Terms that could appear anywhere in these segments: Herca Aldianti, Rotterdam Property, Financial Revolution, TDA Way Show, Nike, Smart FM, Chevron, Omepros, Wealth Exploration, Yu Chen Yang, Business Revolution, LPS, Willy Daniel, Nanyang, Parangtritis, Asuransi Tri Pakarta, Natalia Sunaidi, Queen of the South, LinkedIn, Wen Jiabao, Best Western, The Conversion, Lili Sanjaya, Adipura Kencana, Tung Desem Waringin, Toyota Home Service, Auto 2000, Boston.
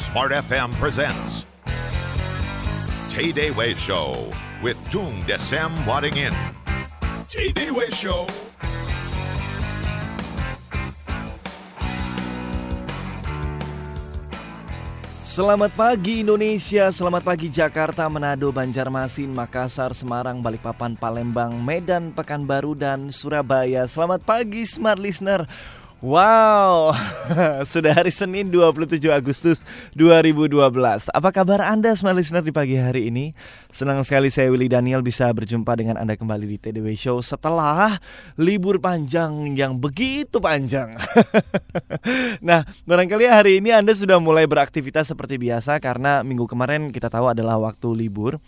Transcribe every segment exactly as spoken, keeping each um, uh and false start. Smart F M presents T D A Way Show with Tung Desem Waringin. T D A Way Show. Selamat pagi Indonesia, selamat pagi Jakarta, Manado, Banjarmasin, Makassar, Semarang, Balikpapan, Palembang, Medan, Pekanbaru, dan Surabaya. Selamat pagi Smart Listener. Wow, sudah hari Senin dua puluh tujuh Agustus dua ribu dua belas. Apa kabar Anda Smart Listener di pagi hari ini? Senang sekali saya Willy Daniel bisa berjumpa dengan Anda kembali di T D W Show setelah libur panjang yang begitu panjang. Nah, barangkali hari ini Anda sudah mulai beraktivitas seperti biasa karena minggu kemarin kita tahu adalah waktu libur.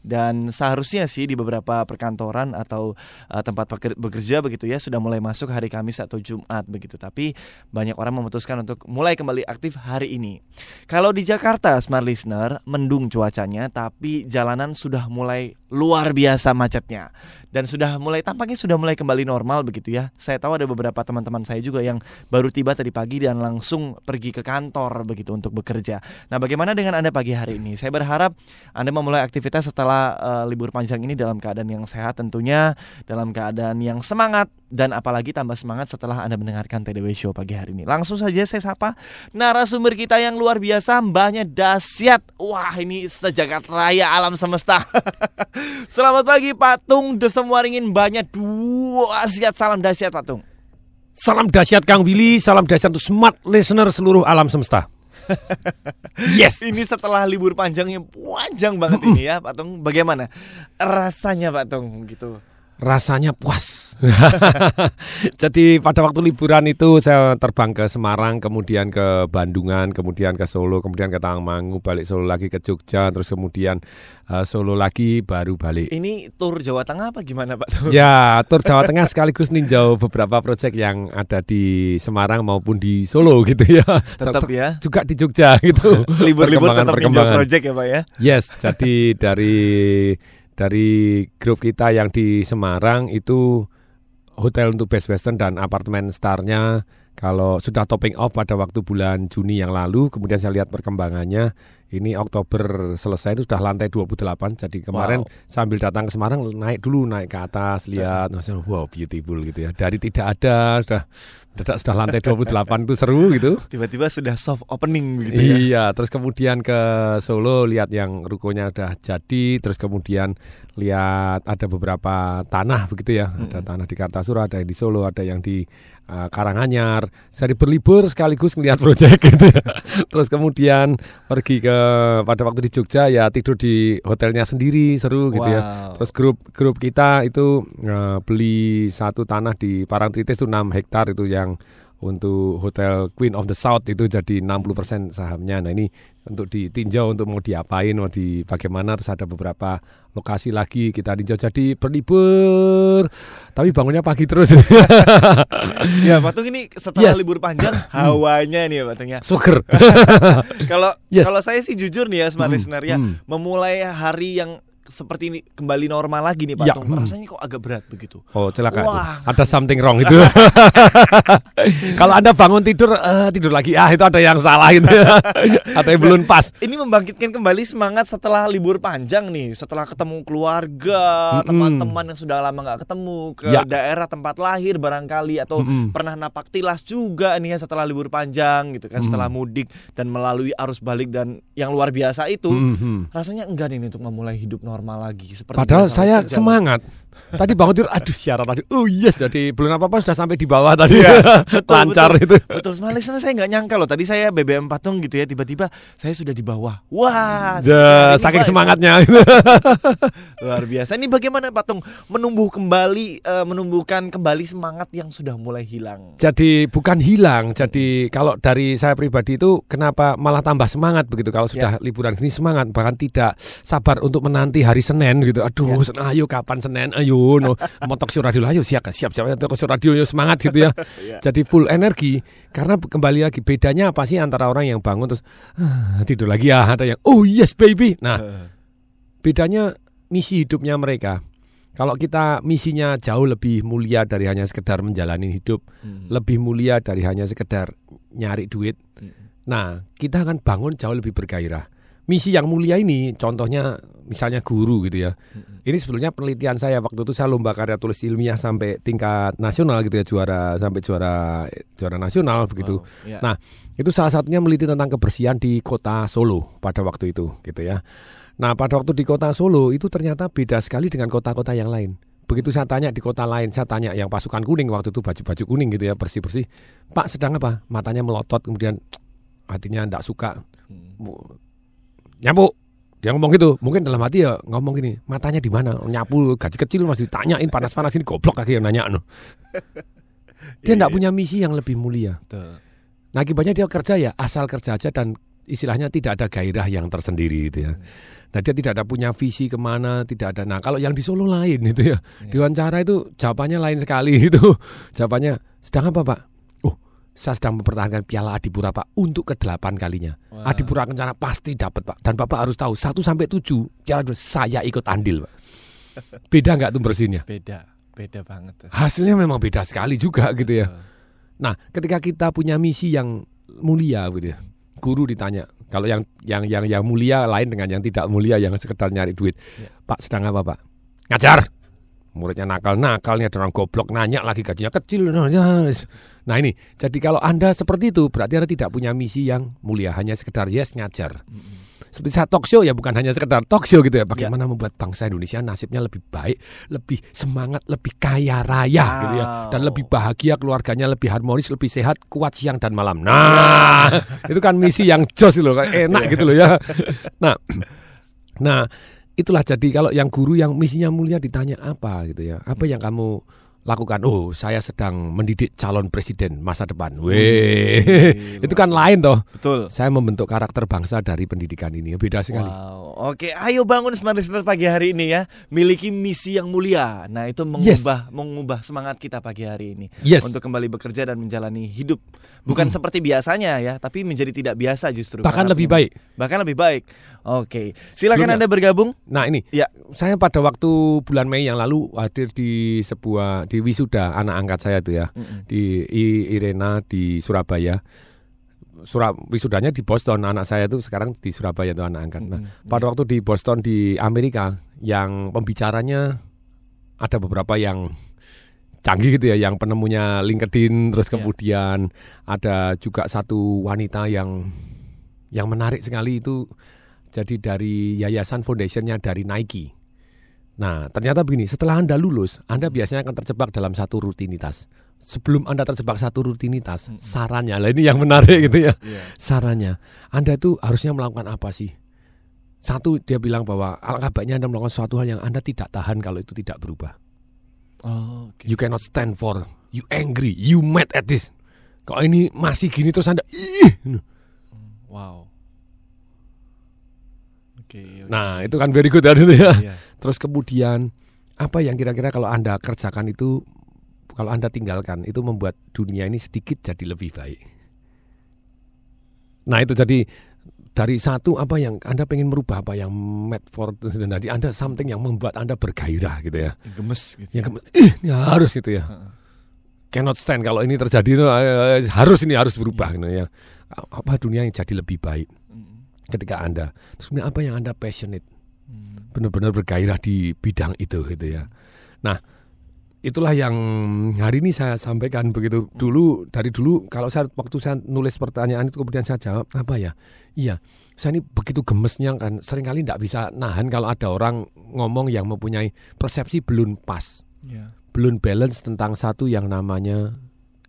Dan seharusnya sih di beberapa perkantoran atau uh, tempat bekerja begitu ya sudah mulai masuk hari Kamis atau Jumat begitu. Tapi banyak orang memutuskan untuk mulai kembali aktif hari ini. Kalau di Jakarta Smart Listener mendung cuacanya, tapi jalanan sudah mulai luar biasa macetnya. Dan sudah mulai tampaknya sudah mulai kembali normal begitu ya. Saya tahu ada beberapa teman-teman saya juga yang baru tiba tadi pagi dan langsung pergi ke kantor begitu untuk bekerja. Nah, bagaimana dengan Anda pagi hari ini? Saya berharap Anda memulai aktivitas setelah Uh, libur panjang ini dalam keadaan yang sehat tentunya, dalam keadaan yang semangat, dan apalagi tambah semangat setelah Anda mendengarkan T D W Show pagi hari ini. Langsung saja saya sapa narasumber kita yang luar biasa, mbahnya dahsyat. Wah, ini sejagat raya alam semesta. Selamat pagi Pak Tung Desem Waringin, mbahnya dahsyat. Salam dahsyat Pak Tung. Salam dahsyat Kang Willy, salam dahsyat untuk Smart Listener seluruh alam semesta. Yes. Ini setelah libur panjangnya panjang banget mm-mm. Ini ya Pak Tung. Bagaimana rasanya Pak Tung gitu? Rasanya puas. Jadi pada waktu liburan itu saya terbang ke Semarang, kemudian ke Bandungan, kemudian ke Solo, kemudian ke Tawangmangu, balik Solo lagi ke Jogja, terus kemudian uh, Solo lagi baru balik. Ini tur Jawa Tengah apa gimana Pak Tung? Ya, tur Jawa Tengah sekaligus ninjau beberapa proyek yang ada di Semarang maupun di Solo gitu ya. Tetap ya. Juga di Jogja gitu. Libur-libur tetap ninjau proyek ya Pak ya. Yes, jadi dari Dari grup kita yang di Semarang itu hotel untuk Best Western dan apartemen starnya kalau sudah topping off pada waktu bulan Juni yang lalu. Kemudian saya lihat perkembangannya, ini Oktober selesai itu sudah lantai dua puluh delapan. Jadi kemarin wow. Sambil datang ke Semarang naik dulu, naik ke atas, lihat wow beautiful gitu ya. Dari tidak ada sudah Dadak sudah lantai dua puluh delapan itu seru gitu. Tiba-tiba sudah soft opening gitu ya. Iya, terus kemudian ke Solo lihat yang rukonya sudah jadi, terus kemudian lihat ada beberapa tanah begitu ya. Hmm. Ada tanah di Kartasura, ada yang di Solo, ada yang di uh, Karanganyar. Saya berlibur sekaligus melihat proyek gitu ya. Terus kemudian pergi ke pada waktu di Jogja ya tidur di hotelnya sendiri, seru gitu wow. Ya. Terus grup-grup kita itu uh, beli satu tanah di Parangtritis itu enam hektar itu ya. Yang untuk hotel Queen of the South itu jadi enam puluh persen sahamnya. Nah ini untuk ditinjau untuk mau diapain, mau di bagaimana. Terus ada beberapa lokasi lagi kita tinjau. Jadi berlibur, tapi bangunnya pagi terus. Ya Pak Tung ini setelah yes. libur panjang hawanya nih ya Pak Tung ya. Suger. Kalau yes. kalau saya sih jujur nih ya Smart hmm, Listener ya hmm. memulai hari yang seperti ini kembali normal lagi nih Pak ya, Tung. Rasanya kok agak berat begitu. Oh celaka. Wah. Ada something wrong itu. Kalau Anda bangun tidur uh, tidur lagi ah itu ada yang salah gitu. Ada yang belum pas. Ini membangkitkan kembali semangat setelah libur panjang nih. Setelah ketemu keluarga, mm-mm. teman-teman yang sudah lama nggak ketemu, ke ya. daerah tempat lahir barangkali atau mm-mm. pernah napak tilas juga nih ya setelah libur panjang gitu kan. Mm-mm. Setelah mudik dan melalui arus balik dan yang luar biasa itu, mm-hmm. rasanya enggak nih untuk memulai hidup normal. Normal lagi seperti padahal saya kerja. Semangat. Tadi bangun tidur aduh siaran tadi. Oh yes, jadi belum apa-apa sudah sampai di bawah tadi. Ya, betul, lancar betul, itu. Betul sekali. Saya enggak nyangka loh tadi saya B B M Patung gitu ya tiba-tiba saya sudah di bawah. Wah, The, saking semangatnya. Luar biasa. Ini bagaimana Patung menumbuh kembali uh, menumbuhkan kembali semangat yang sudah mulai hilang. Jadi bukan hilang. Jadi kalau dari saya pribadi itu kenapa malah tambah semangat begitu kalau sudah ya. liburan gini semangat bahkan tidak sabar untuk menanti hari Senin gitu. Aduh, ya. sen, ayo kapan Senin? Ayo no, motok si radio ayo siap siap siap motok si radio ayo semangat gitu ya. Ya. Jadi full energi karena kembali lagi bedanya apa sih antara orang yang bangun terus ah, tidur lagi ya ada yang oh yes baby. Nah, bedanya misi hidupnya mereka. Kalau kita misinya jauh lebih mulia dari hanya sekedar menjalani hidup, hmm. lebih mulia dari hanya sekedar nyari duit. Hmm. Nah, kita akan bangun jauh lebih bergairah. Misi yang mulia ini, contohnya misalnya guru gitu ya. Ini sebetulnya penelitian saya waktu itu, saya lomba karya tulis ilmiah sampai tingkat nasional gitu ya, juara sampai juara juara nasional begitu. Wow, yeah. Nah, itu salah satunya meneliti tentang kebersihan di kota Solo pada waktu itu gitu ya. Nah, pada waktu di kota Solo itu ternyata beda sekali dengan kota-kota yang lain. Begitu saya tanya di kota lain, saya tanya yang pasukan kuning waktu itu, baju-baju kuning gitu ya, bersih-bersih. Pak, sedang apa? Matanya melotot, kemudian hatinya enggak suka. Nyapu. Dia ngomong gitu. Mungkin dalam hati ya ngomong gini, matanya di mana? Nyapu, gaji kecil masih ditanyain, panas-panas ini goblok kaki yang nanya. No. Dia enggak punya misi yang lebih mulia. Nah, akibatnya dia kerja ya, asal kerja aja, dan istilahnya tidak ada gairah yang tersendiri gitu ya. Nah, dia tidak ada punya visi kemana, tidak ada. Nah, kalau yang di Solo lain gitu ya, yeah. Diwawancara itu jawabannya lain sekali itu. Jawabannya, sedang apa Pak? Oh, saya sedang mempertahankan piala Adipura Pak untuk kedelapan kalinya. Wow. Adipura Kencana pasti dapat Pak. Dan Bapak harus tahu satu sampai tujuh piala saya ikut andil Pak. Beda nggak tuh bersinnya? Beda, beda banget. Hasilnya memang beda sekali juga gitu ya. Nah, ketika kita punya misi yang mulia gitu ya. Guru ditanya, kalau yang yang yang yang mulia lain dengan yang tidak mulia yang sekedar nyari duit. Ya. Pak, sedang apa Pak? Ngajar. Muridnya nakal-nakalnya, orang goblok, nanya lagi gajinya kecil. Nah ini, jadi kalau Anda seperti itu berarti Anda tidak punya misi yang mulia, hanya sekedar yes ngajar. Mm-hmm. Seperti saya talk show ya, bukan hanya sekedar talk show gitu ya. Bagaimana ya. Membuat bangsa Indonesia nasibnya lebih baik, lebih semangat, lebih kaya raya wow. gitu ya, dan lebih bahagia, keluarganya lebih harmonis, lebih sehat, kuat siang dan malam. Nah, itu kan misi yang jos loh, enak gitu loh ya. Nah, nah. Itulah, jadi kalau yang guru yang misinya mulia ditanya apa gitu ya. Apa yang kamu lakukan? Oh, saya sedang mendidik calon presiden masa depan. Weh. Wow. Itu kan lain toh. Betul. Saya membentuk karakter bangsa dari pendidikan ini. Beda sekali. Wow. Oke, ayo bangun Smart Listener pagi hari ini ya. Miliki misi yang mulia. Nah, itu mengubah yes. mengubah semangat kita pagi hari ini yes. untuk kembali bekerja dan menjalani hidup bukan hmm. seperti biasanya ya, tapi menjadi tidak biasa justru. Bahkan lebih baik. Bahkan lebih baik. Oke, silakan Anda bergabung. Nah ini, ya. Saya pada waktu bulan Mei yang lalu hadir di sebuah di wisuda anak angkat saya itu ya, mm-hmm. di Irena di Surabaya. Surab wisudanya di Boston, anak saya itu sekarang di Surabaya itu anak angkat. Mm-hmm. Nah, pada waktu di Boston di Amerika, yang pembicaranya ada beberapa yang canggih gitu ya, yang penemunya LinkedIn, terus kemudian yeah. ada juga satu wanita yang yang menarik sekali itu. Jadi dari yayasan foundation-nya dari Nike. Nah, ternyata begini, setelah Anda lulus, Anda biasanya akan terjebak dalam satu rutinitas. Sebelum Anda terjebak satu rutinitas, sarannya, lah ini yang menarik gitu ya. Sarannya, Anda itu harusnya melakukan apa sih? Satu, dia bilang bahwa alangkahnya Anda melakukan suatu hal yang Anda tidak tahan kalau itu tidak berubah. Oh, okay. You cannot stand for, you angry, you mad at this. Kalau ini masih gini terus Anda, ih. Wow. Nah itu kan very good ya, ya. Terus kemudian apa yang kira-kira kalau Anda kerjakan itu, kalau Anda tinggalkan itu membuat dunia ini sedikit jadi lebih baik. Nah itu, jadi dari satu, apa yang Anda pengen merubah, apa yang made for, jadi Anda something yang membuat Anda bergairah gitu ya, yang gemes gitu. Yang gemes, eh, ini harus gitu ya. Ha-ha. Cannot stand kalau ini terjadi, harus ini harus berubah ya. Gitu ya. Apa dunia yang jadi lebih baik ketika Anda, terus apa yang Anda passionate, hmm. benar-benar bergairah di bidang itu gitu ya. Nah itulah yang hari ini saya sampaikan begitu. Dulu dari dulu kalau saya waktu saya nulis pertanyaan itu kemudian saya jawab apa ya, iya saya ini begitu gemesnya kan, seringkali tidak bisa nahan kalau ada orang ngomong yang mempunyai persepsi belum pas, yeah. belum balance tentang satu yang namanya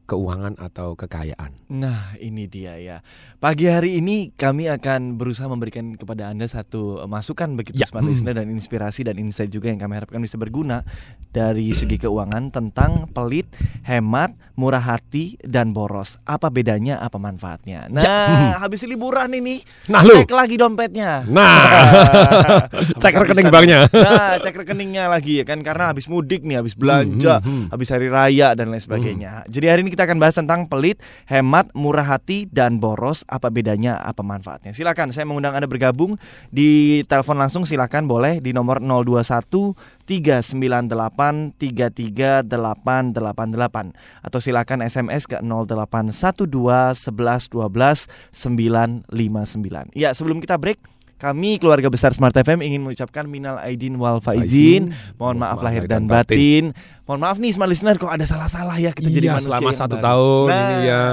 keuangan atau kekayaan. Nah, ini dia ya. Pagi hari ini kami akan berusaha memberikan kepada Anda satu masukan begitu ya. Smart Listener, dan inspirasi dan insight juga yang kami harapkan bisa berguna dari segi keuangan tentang pelit, hemat, murah hati, dan boros. Apa bedanya, apa manfaatnya? Nah, ya. Habis liburan ini, nah, cek lu. Lagi dompetnya. Nah, cek rekening banknya. Nah, cek rekeningnya lagi ya kan, karena habis mudik nih, habis belanja, habis hari raya dan lain sebagainya. Jadi hari ini kita kita akan bahas tentang pelit, hemat, murah hati, dan boros. Apa bedanya, apa manfaatnya? Silakan, saya mengundang Anda bergabung di telepon langsung, silakan boleh di nomor nol dua satu tiga sembilan delapan tiga tiga delapan delapan delapan atau silakan S M S ke nol delapan satu dua sebelas dua belas sembilan lima sembilan. Ya, sebelum kita break, kami keluarga besar Smart F M ingin mengucapkan minal aidin wal faizin, mohon maaf lahir dan batin. Mohon maaf nih Smart Listener, kok ada salah-salah ya, kita iya, jadi manusia selama satu baru. tahun nah, ini ya.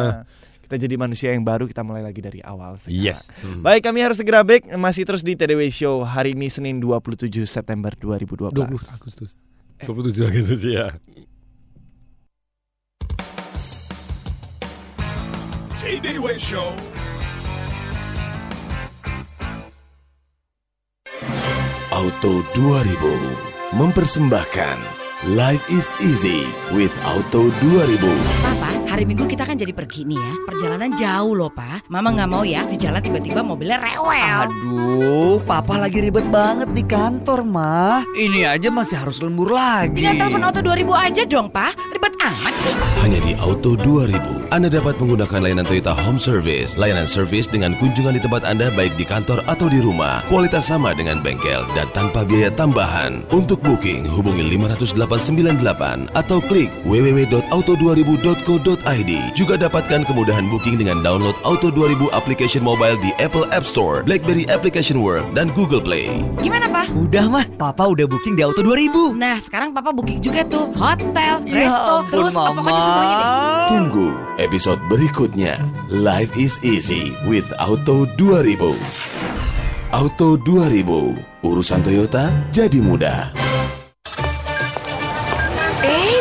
Kita jadi manusia yang baru, kita mulai lagi dari awal sekarang. Yes. Hmm. Baik, kami harus segera break, masih terus di T D A Way Show hari ini Senin dua puluh tujuh September dua ribu dua belas. dua puluh Agustus. Eh. dua puluh tujuh Agustus ya. T D A Way Show. Auto dua ribu mempersembahkan Life is Easy with Auto dua ribu. Papa, hari Minggu kita kan jadi pergi nih ya. Perjalanan jauh loh, Pak. Mama gak mau ya, di jalan tiba-tiba mobilnya rewel. Aduh, Papa lagi ribet banget di kantor, Ma. Ini aja masih harus lembur lagi. Tinggal telepon Auto dua ribu aja dong, Pak. Ribet amat sih. Hanya di Auto dua ribu, Anda dapat menggunakan layanan Toyota Home Service. Layanan service dengan kunjungan di tempat Anda, baik di kantor atau di rumah. Kualitas sama dengan bengkel dan tanpa biaya tambahan. Untuk booking, hubungi lima nol delapan sembilan delapan atau klik w w w dot auto dua ribu dot co dot i d. Juga dapatkan kemudahan booking dengan download Auto dua ribu application mobile di Apple App Store, BlackBerry Application World, dan Google Play. Gimana, Pak? Udah, Mah. Papa udah booking di Auto dua ribu. Nah, sekarang Papa booking juga tuh hotel, ya, resto, ampun, terus Mama. Pokoknya semuanya deh. Tunggu episode berikutnya. Life is easy with Auto dua ribu. Auto dua ribu, urusan Toyota jadi mudah.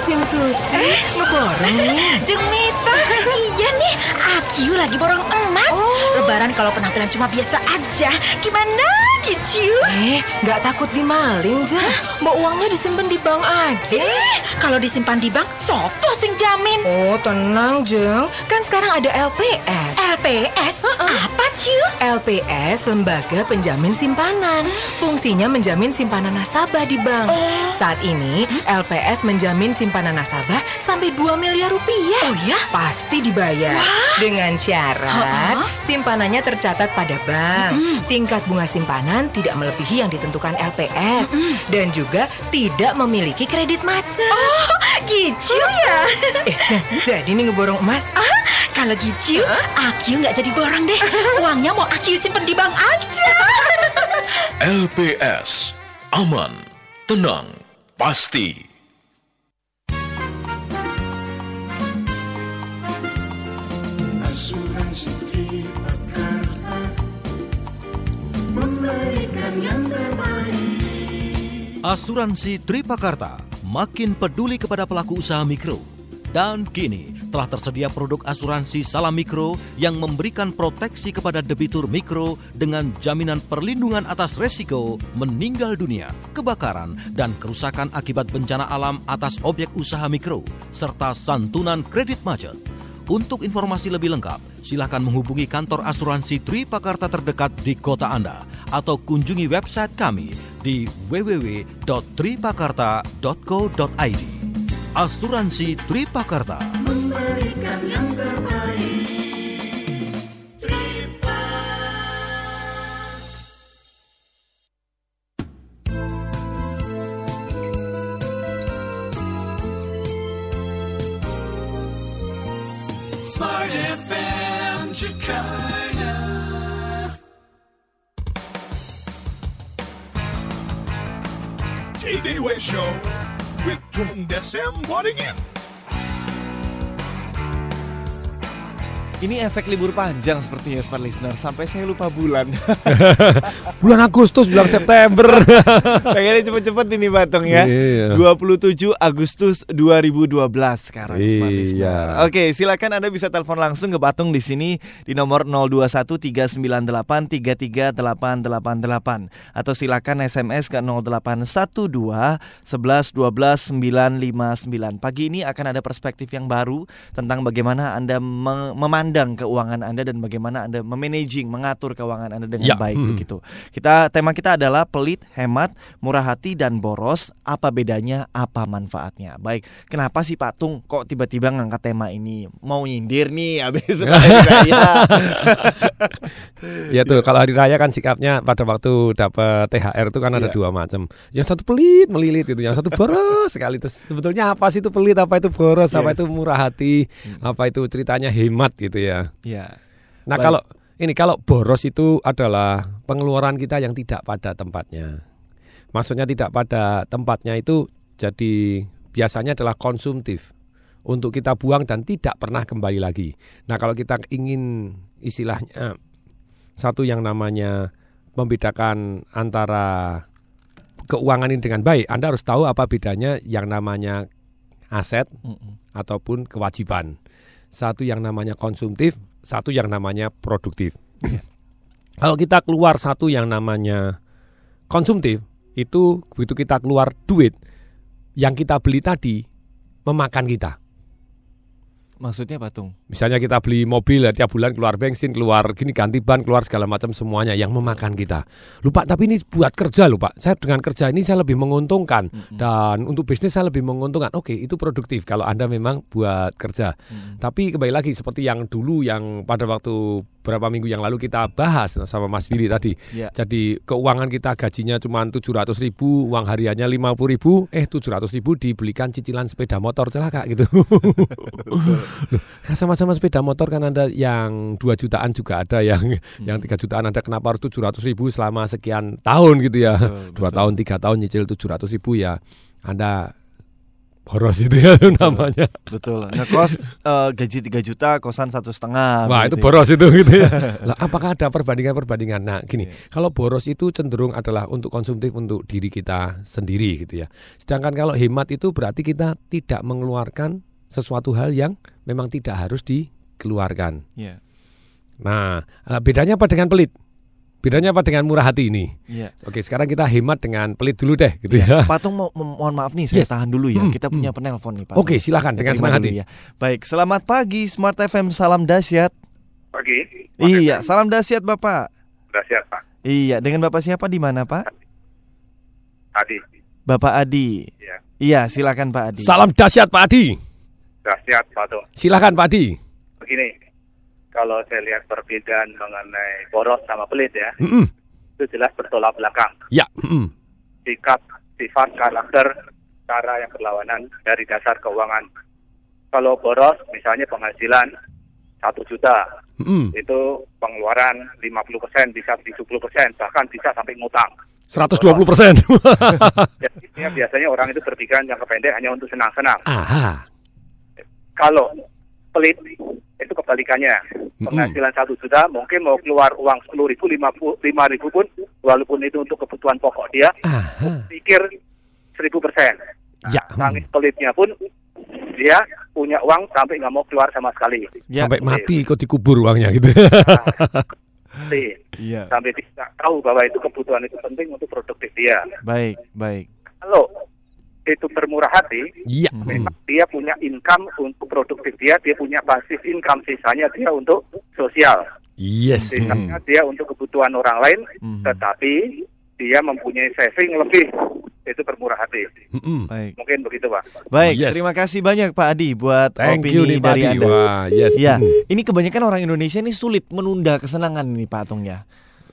Jeng Susi, ngeborong nih. Jeng Mita, iya nih, Akiu lagi borong emas. Oh. Lebaran kalau penampilan cuma biasa aja, gimana gitu? Eh, nggak takut dimaling, Jeng. Mbak uangnya disimpan di bank aja. Eh, kalau disimpan di bank, sopo sing jamin? Oh, tenang, Jeng. Kan sekarang ada L P S. L P S? Uh-uh. Apa, Ciu? L P S, Lembaga Penjamin Simpanan. Fungsinya menjamin simpanan nasabah di bank. Oh. Saat ini, L P S menjamin simpanan simpanan nasabah sampai dua miliar rupiah. Oh ya? Pasti dibayar. Wah. Dengan syarat simpanannya tercatat pada bank. Mm-hmm. Tingkat bunga simpanan tidak melebihi yang ditentukan L P S. Mm-hmm. Dan juga tidak memiliki kredit macet. Oh, gitu ya? Eh, jadi ini ngeborong emas? Ah, kalau gitu, Akiu nggak jadi borong deh. Uangnya mau Akiu simpen di bank aja. L P S. Aman, tenang, pasti. Asuransi Tri Pakarta memberikan yang terbaik. Asuransi Tri Pakarta makin peduli kepada pelaku usaha mikro. Dan kini telah tersedia produk asuransi Salam Mikro yang memberikan proteksi kepada debitur mikro dengan jaminan perlindungan atas resiko meninggal dunia, kebakaran, dan kerusakan akibat bencana alam atas objek usaha mikro, serta santunan kredit macet. Untuk informasi lebih lengkap, silakan menghubungi kantor asuransi Tri Pakarta terdekat di kota Anda atau kunjungi website kami di w w w dot tri pakarta dot co dot i d. Asuransi Tri Pakarta memberikan yang terbaik. Smart F M Jakarta. T D A Way Show with Tung Desem Waringin. Ini efek libur panjang sepertinya Smart Listener, sampai saya lupa bulan. Bulan Agustus, bulan September. Pengennya cepet-cepet ini Batong ya. Iya. dua puluh tujuh Agustus dua ribu dua belas sekarang iya. Smart Listener. Oke, silakan Anda bisa telepon langsung ke Batong di sini di nomor nol dua satu tiga sembilan delapan tiga tiga delapan delapan delapan atau silakan S M S ke nol delapan satu dua sebelas dua belas sembilan lima sembilan. Pagi ini akan ada perspektif yang baru tentang bagaimana Anda mem- memandang keuangan Anda dan bagaimana Anda memanaging, mengatur keuangan Anda dengan ya. baik hmm. begitu. Kita tema kita adalah pelit, hemat, murah hati dan boros, apa bedanya, apa manfaatnya. Baik, kenapa sih Pak Tung kok tiba-tiba ngangkat tema ini? Mau nyindir nih habis hari raya. Ya tuh, kalau hari raya kan sikapnya pada waktu dapat T H R itu kan ada ya. dua macam. Yang satu pelit, melilit gitu, yang satu boros sekali. Terus sebetulnya apa sih itu pelit, apa itu boros, yes. apa itu murah hati, hmm. apa itu ceritanya hemat gitu ya. Ya. Nah, Baik. kalau ini kalau boros itu adalah pengeluaran kita yang tidak pada tempatnya. Maksudnya tidak pada tempatnya itu jadi biasanya adalah konsumtif. Untuk kita buang dan tidak pernah kembali lagi. Nah, kalau kita ingin istilahnya satu yang namanya membedakan antara keuangan ini dengan baik, Anda harus tahu apa bedanya yang namanya aset mm-hmm. ataupun kewajiban. Satu yang namanya konsumtif, satu yang namanya produktif. Kalau kita keluar satu yang namanya konsumtif, itu begitu kita keluar duit yang kita beli tadi memakan kita. Maksudnya Pak Tung? Misalnya kita beli mobil ya, tiap bulan keluar bensin, keluar gini ganti ban, keluar segala macam semuanya yang memakan kita. Lupa, tapi ini buat kerja lupa. Saya dengan kerja ini saya lebih menguntungkan mm-hmm. dan untuk bisnis saya lebih menguntungkan. Oke, itu produktif kalau Anda memang buat kerja. Mm-hmm. Tapi kembali lagi seperti yang dulu yang pada waktu berapa minggu yang lalu kita bahas sama Mas Willy tadi. Yeah. Jadi keuangan kita gajinya cuma tujuh ratus ribu, uang hariannya lima puluh ribu, eh tujuh ratus ribu dibelikan cicilan sepeda motor, celaka gitu. Sama-sama sepeda motor kan Anda yang dua jutaan juga ada, yang hmm. yang tiga jutaan ada, kenapa harus tujuh ratus ribu selama sekian tahun gitu ya. Betul, dua betul. tahun, tiga tahun nyicil tujuh ratus ribu ya Anda boros itu ya betul, namanya. Betul. Ngekos uh, gaji tiga juta, kosan satu setengah. Wah, itu ya. boros itu gitu ya. Lah, apakah ada perbandingan-perbandingan? Nah, gini, yeah. kalau boros itu cenderung adalah untuk konsumtif untuk diri kita sendiri gitu ya. Sedangkan kalau hemat itu berarti kita tidak mengeluarkan sesuatu hal yang memang tidak harus dikeluarkan. Yeah. Nah, bedanya apa dengan pelit? Bedanya apa dengan murah hati ini? Ya. Oke, sekarang kita hemat dengan pelit dulu deh, gitu ya. ya. Pak Tung, mo- mo- mohon maaf nih, saya yes. tahan dulu ya. Hmm, kita punya hmm. penelpon nih, Pak. Oke, silakan dengan senang hati. Ya. Baik, selamat pagi Smart F M, salam dahsyat. Pagi. Smart iya, F M. Salam dahsyat Bapak. Dahsyat Pak. Iya, dengan Bapak siapa di mana Pak? Adi. Bapak Adi. Iya. Iya, silakan Pak Adi. Salam dahsyat Pak Adi. Dahsyat Pak Tung. Silakan Pak Adi. Begini. Kalau saya lihat perbedaan mengenai boros sama pelit ya, mm-mm. itu jelas bertolak belakang. Ya. Mm-mm. Sikap, sifat, karakter, cara yang berlawanan dari dasar keuangan. Kalau boros, misalnya penghasilan satu juta, mm-mm. itu pengeluaran lima puluh persen, bisa tujuh puluh persen, bahkan bisa sampai ngutang. seratus dua puluh persen. Jadi biasanya orang itu berpikiran jangka pendek hanya untuk senang-senang. Aha. Kalau pelit, itu kebalikannya. Penghasilan satu juta mungkin mau keluar uang sepuluh ribu, lima ribu pun, walaupun itu untuk kebutuhan pokok dia, pikir seribu persen. Ya. Nangis pelitnya pun dia punya uang sampai nggak mau keluar sama sekali. Ya. Sampai mati ikut dikubur uangnya gitu. Nah, sampai bisa tahu bahwa itu kebutuhan itu penting untuk produktif dia. Baik, baik. Halo. Itu bermurah hati, ya. Memang dia punya income untuk produktif dia, dia punya passive income, sisanya dia untuk sosial. Yes. Sisanya hmm. dia untuk kebutuhan orang lain, hmm. tetapi dia mempunyai saving lebih, itu bermurah hati. Hmm. Baik. Mungkin begitu Pak. Baik, yes. terima kasih banyak Pak Adi buat Thank opini you, dari Anda. Wah, yes. Ya, hmm. ini kebanyakan orang Indonesia ini sulit menunda kesenangan nih Pak Tung ya.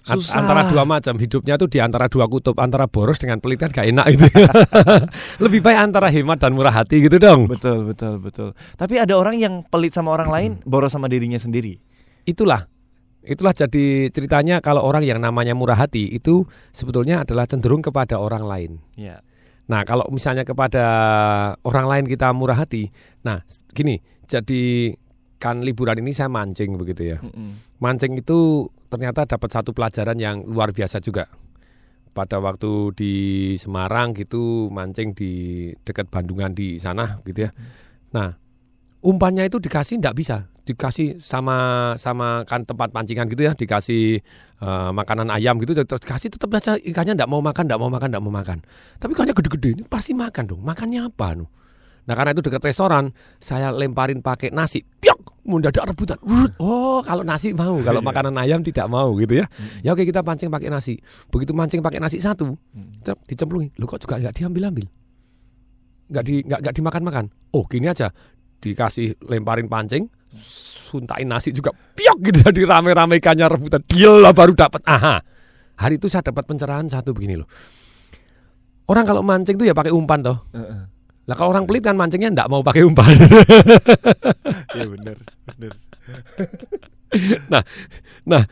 Susah. Antara dua macam hidupnya tuh di antara dua kutub, antara boros dengan pelit kan gak enak gitu. Lebih baik antara hemat dan murah hati gitu dong. Betul, betul, betul. Tapi ada orang yang pelit sama orang lain, boros sama dirinya sendiri. Itulah, itulah jadi ceritanya kalau orang yang namanya murah hati itu sebetulnya adalah cenderung kepada orang lain. Ya. Nah kalau misalnya kepada orang lain kita murah hati, nah gini, jadi kan liburan ini saya mancing begitu ya. Mm-mm. Mancing itu ternyata dapat satu pelajaran yang luar biasa juga. Pada waktu di Semarang gitu, mancing di dekat Bandungan di sana gitu ya. Nah, umpannya itu dikasih enggak bisa. Dikasih sama sama kan tempat pancingan gitu ya, dikasih uh, makanan ayam gitu, dikasih tetap aja ikannya enggak mau makan, enggak mau makan, enggak mau makan. Tapi ikannya gede-gede, ini pasti makan dong. Makannya apa? Nah, karena itu dekat restoran, saya lemparin pakai nasi. Piok! mendadak rebutan. Oh, kalau nasi mau, kalau makanan ayam tidak mau gitu ya. Ya oke, kita pancing pakai nasi. Begitu mancing pakai nasi satu, dicemplungin. Loh, kok juga enggak diambil-ambil? Enggak di enggak enggak dimakan-makan. Oh, gini aja. Dikasih lemparin pancing, suntain nasi juga. Piok gitu, jadi rame-rame ikannya rebutan. Dia baru dapat. Aha. Hari itu saya dapat pencerahan satu begini loh. Orang kalau mancing tuh ya pakai umpan toh. Uh-uh. Lah kalau orang pelit kan mancingnya enggak mau pakai umpan. Ya benar, benar. Nah, nah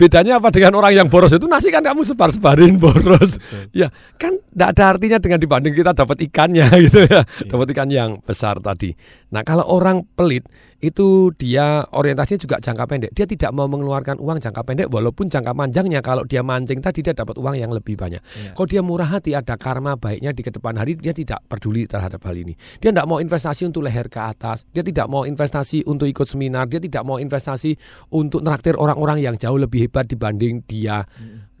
bedanya apa dengan orang yang boros itu? Nasi kan kamu sebar-sebarin boros. Betul. Ya, kan enggak ada artinya dengan dibanding kita dapat ikannya gitu ya. Iya. Dapat ikan yang besar tadi. Nah, kalau orang pelit itu dia orientasinya juga jangka pendek. Dia tidak mau mengeluarkan uang jangka pendek walaupun jangka panjangnya kalau dia mancing tadi dia dapat uang yang lebih banyak. Iya. Kalau dia murah hati, ada karma baiknya di kedepan hari, dia tidak peduli terhadap hal ini. Dia enggak mau investasi untuk leher ke atas, dia tidak mau investasi untuk ikut seminar, dia tidak mau investasi untuk nraktir orang-orang yang jauh lebih hebat dibanding dia,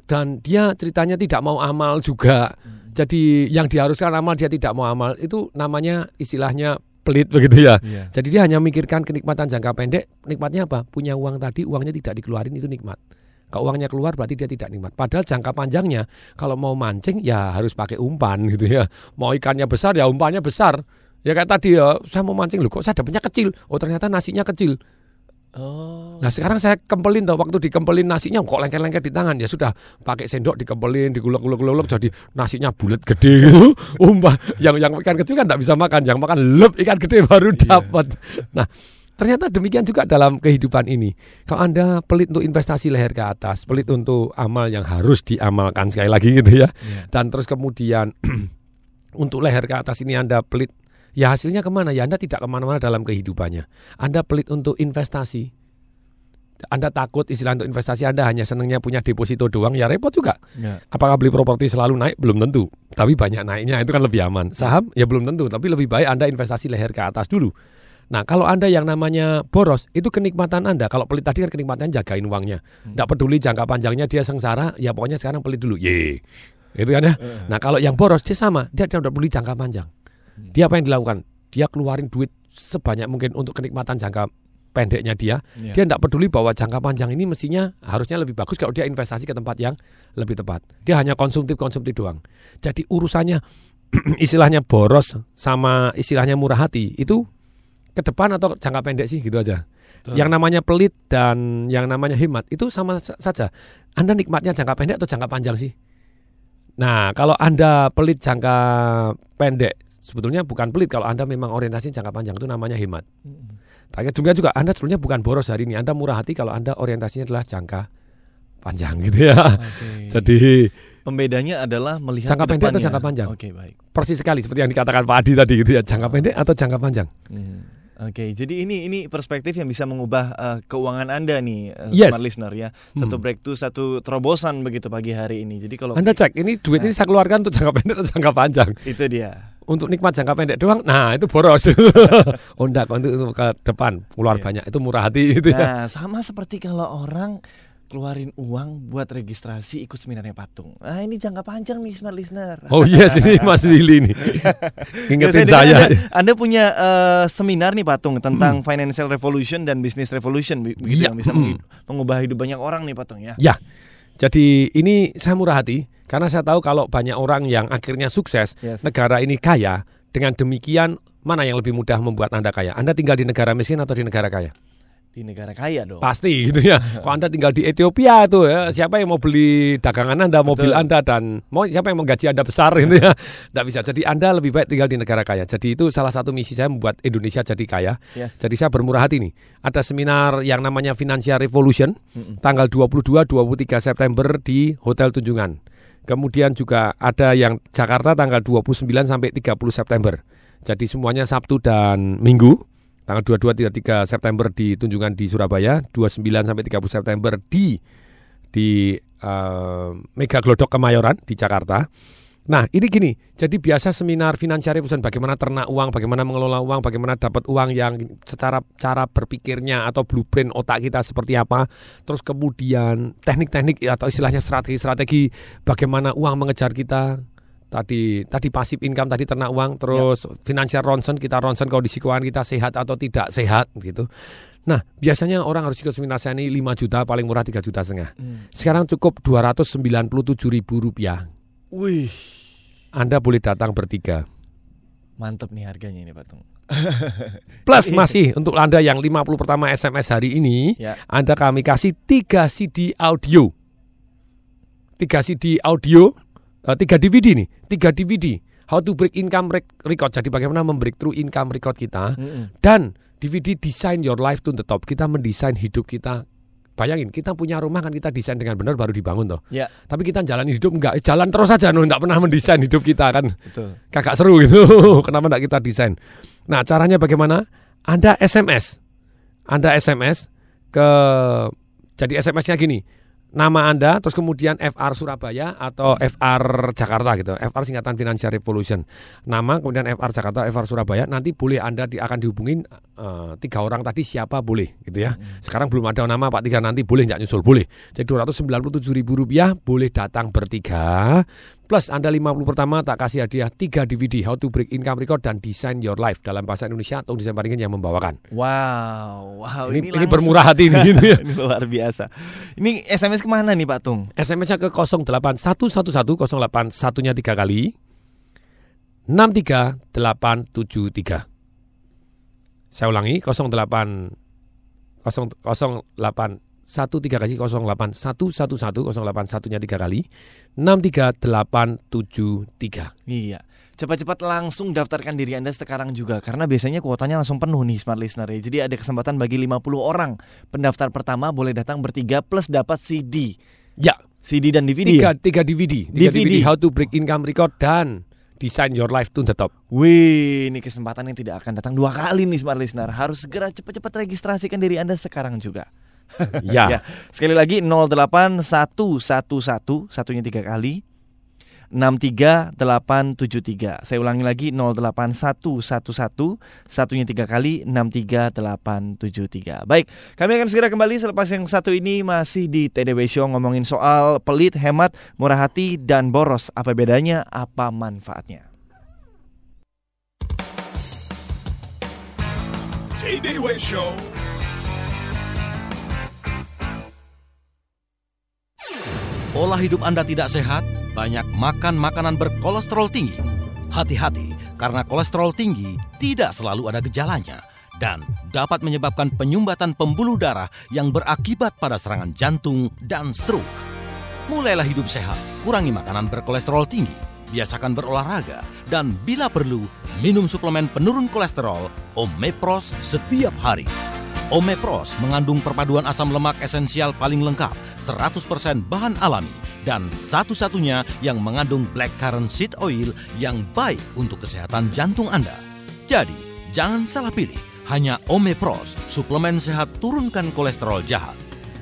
dan dia ceritanya tidak mau amal juga. Jadi yang diharuskan amal dia tidak mau amal, itu namanya istilahnya pelit begitu ya. Yeah. Jadi dia hanya mikirkan kenikmatan jangka pendek. Nikmatnya apa? Punya uang tadi, uangnya tidak dikeluarin itu nikmat. Kalau uangnya keluar berarti dia tidak nikmat. Padahal jangka panjangnya kalau mau mancing ya harus pakai umpan gitu ya. Mau ikannya besar ya umpannya besar. Ya kayak tadi ya, saya mau mancing, loh kok saya dapatnya kecil. Oh ternyata nasinya kecil. Oh. Nah sekarang saya kempelin tuh, waktu dikempelin nasinya kok lengket-lengket di tangan, ya sudah pakai sendok dikempelin, digulung-gulung-gulung jadi nasinya bulat gede gitu. Umpah yang yang ikan kecil kan enggak bisa makan, yang makan leb ikan gede baru dapat. Yeah. Nah, ternyata demikian juga dalam kehidupan ini. Kalau Anda pelit untuk investasi leher ke atas, pelit untuk amal yang harus diamalkan sekali lagi gitu ya. Yeah. Dan terus kemudian untuk leher ke atas ini Anda pelit, ya hasilnya kemana? Ya Anda tidak kemana-mana dalam kehidupannya. Anda pelit untuk investasi, Anda takut istilah untuk investasi, Anda hanya senangnya punya deposito doang, ya repot juga ya. Apakah beli properti selalu naik? Belum tentu. Tapi banyak naiknya itu kan lebih aman. Saham? Ya belum tentu. Tapi lebih baik Anda investasi leher ke atas dulu. Nah kalau Anda yang namanya boros, itu kenikmatan Anda. Kalau pelit tadi kan kenikmatan jagain uangnya, tidak peduli jangka panjangnya dia sengsara, ya pokoknya sekarang pelit dulu. Ye, gitu kan ya. Nah kalau yang boros dia sama, dia tidak peduli jangka panjang. Dia apa yang dilakukan? Dia keluarin duit sebanyak mungkin untuk kenikmatan jangka pendeknya dia. Yeah. Dia tidak peduli bahwa jangka panjang ini mestinya harusnya lebih bagus kalau dia investasi ke tempat yang lebih tepat. Dia hanya konsumtif-konsumtif doang. Jadi urusannya istilahnya boros sama istilahnya murah hati itu ke depan atau jangka pendek sih gitu aja. Tuh. Yang namanya pelit dan yang namanya hemat itu sama saja. Anda nikmatnya jangka pendek atau jangka panjang sih? Nah, kalau Anda pelit jangka pendek, sebetulnya bukan pelit kalau Anda memang orientasi jangka panjang, itu namanya hemat. Tapi juga juga Anda sebetulnya bukan boros hari ini, Anda murah hati kalau Anda orientasinya adalah jangka panjang gitu ya. Okay. Jadi pembedanya adalah melihat jangka pendek atau jangka panjang. Oke, okay, baik. Persis sekali seperti yang dikatakan Pak Adi tadi gitu ya, jangka pendek atau jangka panjang. Hmm. Oke, okay, jadi ini ini perspektif yang bisa mengubah uh, keuangan Anda nih, uh, yes. Smart listener ya. Satu hmm. breakthrough, satu terobosan begitu pagi hari ini. Jadi kalau Anda cek ini duit nah. ini saya keluarkan untuk jangka pendek atau jangka panjang. Itu dia. Untuk nikmat jangka pendek doang. Nah, itu boros. Oh, enggak, untuk, untuk ke depan keluar yeah. banyak. Itu murah hati itu ya. Nah, sama seperti kalau orang keluarin uang buat registrasi ikut seminarnya patung. Ah ini jangka panjang nih Smart Listener. Oh yes, ini Mas Willy nih. Ingetin ya, saya. Anda, anda punya uh, seminar nih patung tentang hmm. Financial Revolution dan Business Revolution begitu ya. Yang bisa hmm. mengubah hidup banyak orang nih patung ya. Ya. Jadi ini saya murah hati karena saya tahu kalau banyak orang yang akhirnya sukses, yes. negara ini kaya. Dengan demikian mana yang lebih mudah membuat Anda kaya? Anda tinggal di negara miskin atau di negara kaya? Di negara kaya dong. Pasti gitu ya. Kalau Anda tinggal di Ethiopia tuh ya, siapa yang mau beli dagangan Anda, mobil Betul. Anda, dan mau siapa yang mau gaji Anda besar gitu ya. Enggak bisa. Jadi Anda lebih baik tinggal di negara kaya. Jadi itu salah satu misi saya membuat Indonesia jadi kaya. Yes. Jadi saya bermurah hati nih. Ada seminar yang namanya Financial Revolution mm-hmm. tanggal dua puluh dua sampai dua puluh tiga September di Hotel Tunjungan. Kemudian juga ada yang Jakarta tanggal dua puluh sembilan sampai tiga puluh September. Jadi semuanya Sabtu dan Minggu. Tanggal dua puluh dua sampai tiga puluh September di Tunjungan di Surabaya, dua puluh sembilan sampai tiga puluh September di di uh, Mega Glodok Kemayoran di Jakarta. Nah, ini gini. Jadi biasa seminar Financial Revolution bagaimana ternak uang, bagaimana mengelola uang, bagaimana dapat uang yang secara cara berpikirnya atau blueprint otak kita seperti apa. Terus kemudian teknik-teknik atau istilahnya strategi-strategi bagaimana uang mengejar kita. Tadi tadi pasif income, tadi ternak uang, terus ya. Financial ronsen, kita ronsen kondisi keuangan kita sehat atau tidak sehat gitu. Nah, biasanya orang harus ikut seminar saya ini lima juta, paling murah tiga juta setengah. Hmm. Sekarang cukup dua ratus sembilan puluh tujuh ribu rupiah. Wih. Anda boleh datang bertiga. Mantap nih harganya ini Pak Tung. Plus masih untuk Anda yang lima puluh pertama S M S hari ini, ya. Anda kami kasih tiga C D audio. tiga C D audio, uh, tiga D V D nih, tiga D V D. How to break income record. Jadi bagaimana membreakthrough income record kita. Mm-hmm. Dan D V D design your life to the top. Kita mendesain hidup kita. Bayangin, kita punya rumah kan kita desain dengan benar baru dibangun toh. Yeah. Tapi kita jalan hidup enggak, jalan terus aja no, enggak pernah mendesain hidup kita kan. Betul. Kagak seru gitu. Kenapa enggak kita desain? Nah, caranya bagaimana? Anda S M S. Anda S M S ke jadi S M S-nya gini. Nama Anda, terus kemudian F R Surabaya atau F R Jakarta gitu. F R singkatan Financial Revolution. Nama, kemudian F R Jakarta, F R Surabaya. Nanti boleh Anda di, akan dihubungin uh, tiga orang tadi siapa boleh gitu ya. Sekarang belum ada nama Pak Tiga, nanti boleh nggak nyusul? Boleh. Jadi dua ratus sembilan puluh tujuh ribu rupiah boleh datang bertiga. Plus Anda lima puluh pertama tak kasih hadiah tiga D V D How to Break Income Record dan Design Your Life dalam bahasa Indonesia Tung Desem Waringin yang membawakan. Wow, wow ini, ini, langsung, ini bermurah hati ini, gitu ya. Ini luar biasa. Ini S M S kemana nih Pak Tung? S M S-nya ke nol delapan satu satu satu nol delapan satunya tiga kali enam tiga delapan tujuh tiga. Saya ulangi nol delapan nol nol delapan satu tiga kali kosong delapan satu satu satu kosong delapan satunya tiga kali enam tiga delapan tujuh tiga. Iya, cepat-cepat langsung daftarkan diri Anda sekarang juga karena biasanya kuotanya langsung penuh nih Smart Listener ya. Jadi ada kesempatan bagi lima puluh orang pendaftar pertama boleh datang bertiga plus dapat C D. Ya, C D dan D V D. Tiga ya? tiga D V D. Tiga D V D. D V D How to Break Income Record dan Design Your Life to the Top. Wih, ini kesempatan yang tidak akan datang dua kali nih Smart Listener. Harus segera cepat-cepat registrasikan diri Anda sekarang juga. Ya. Ya, sekali lagi nol delapan satu satu satu satunya tiga kali enam tiga delapan tujuh tiga. Saya ulangi lagi nol delapan satu satu satu satunya tiga kali enam tiga delapan tujuh tiga. Baik, kami akan segera kembali selepas yang satu ini masih di T D W Show ngomongin soal pelit, hemat, murah hati dan boros. Apa bedanya? Apa manfaatnya? T D W Show. Pola hidup Anda tidak sehat, banyak makan makanan berkolesterol tinggi. Hati-hati, karena kolesterol tinggi tidak selalu ada gejalanya dan dapat menyebabkan penyumbatan pembuluh darah yang berakibat pada serangan jantung dan stroke. Mulailah hidup sehat, kurangi makanan berkolesterol tinggi, biasakan berolahraga, dan bila perlu, minum suplemen penurun kolesterol Omepros setiap hari. Omepros mengandung perpaduan asam lemak esensial paling lengkap, seratus persen bahan alami, dan satu-satunya yang mengandung blackcurrant seed oil yang baik untuk kesehatan jantung Anda. Jadi, jangan salah pilih, hanya Omepros, suplemen sehat turunkan kolesterol jahat.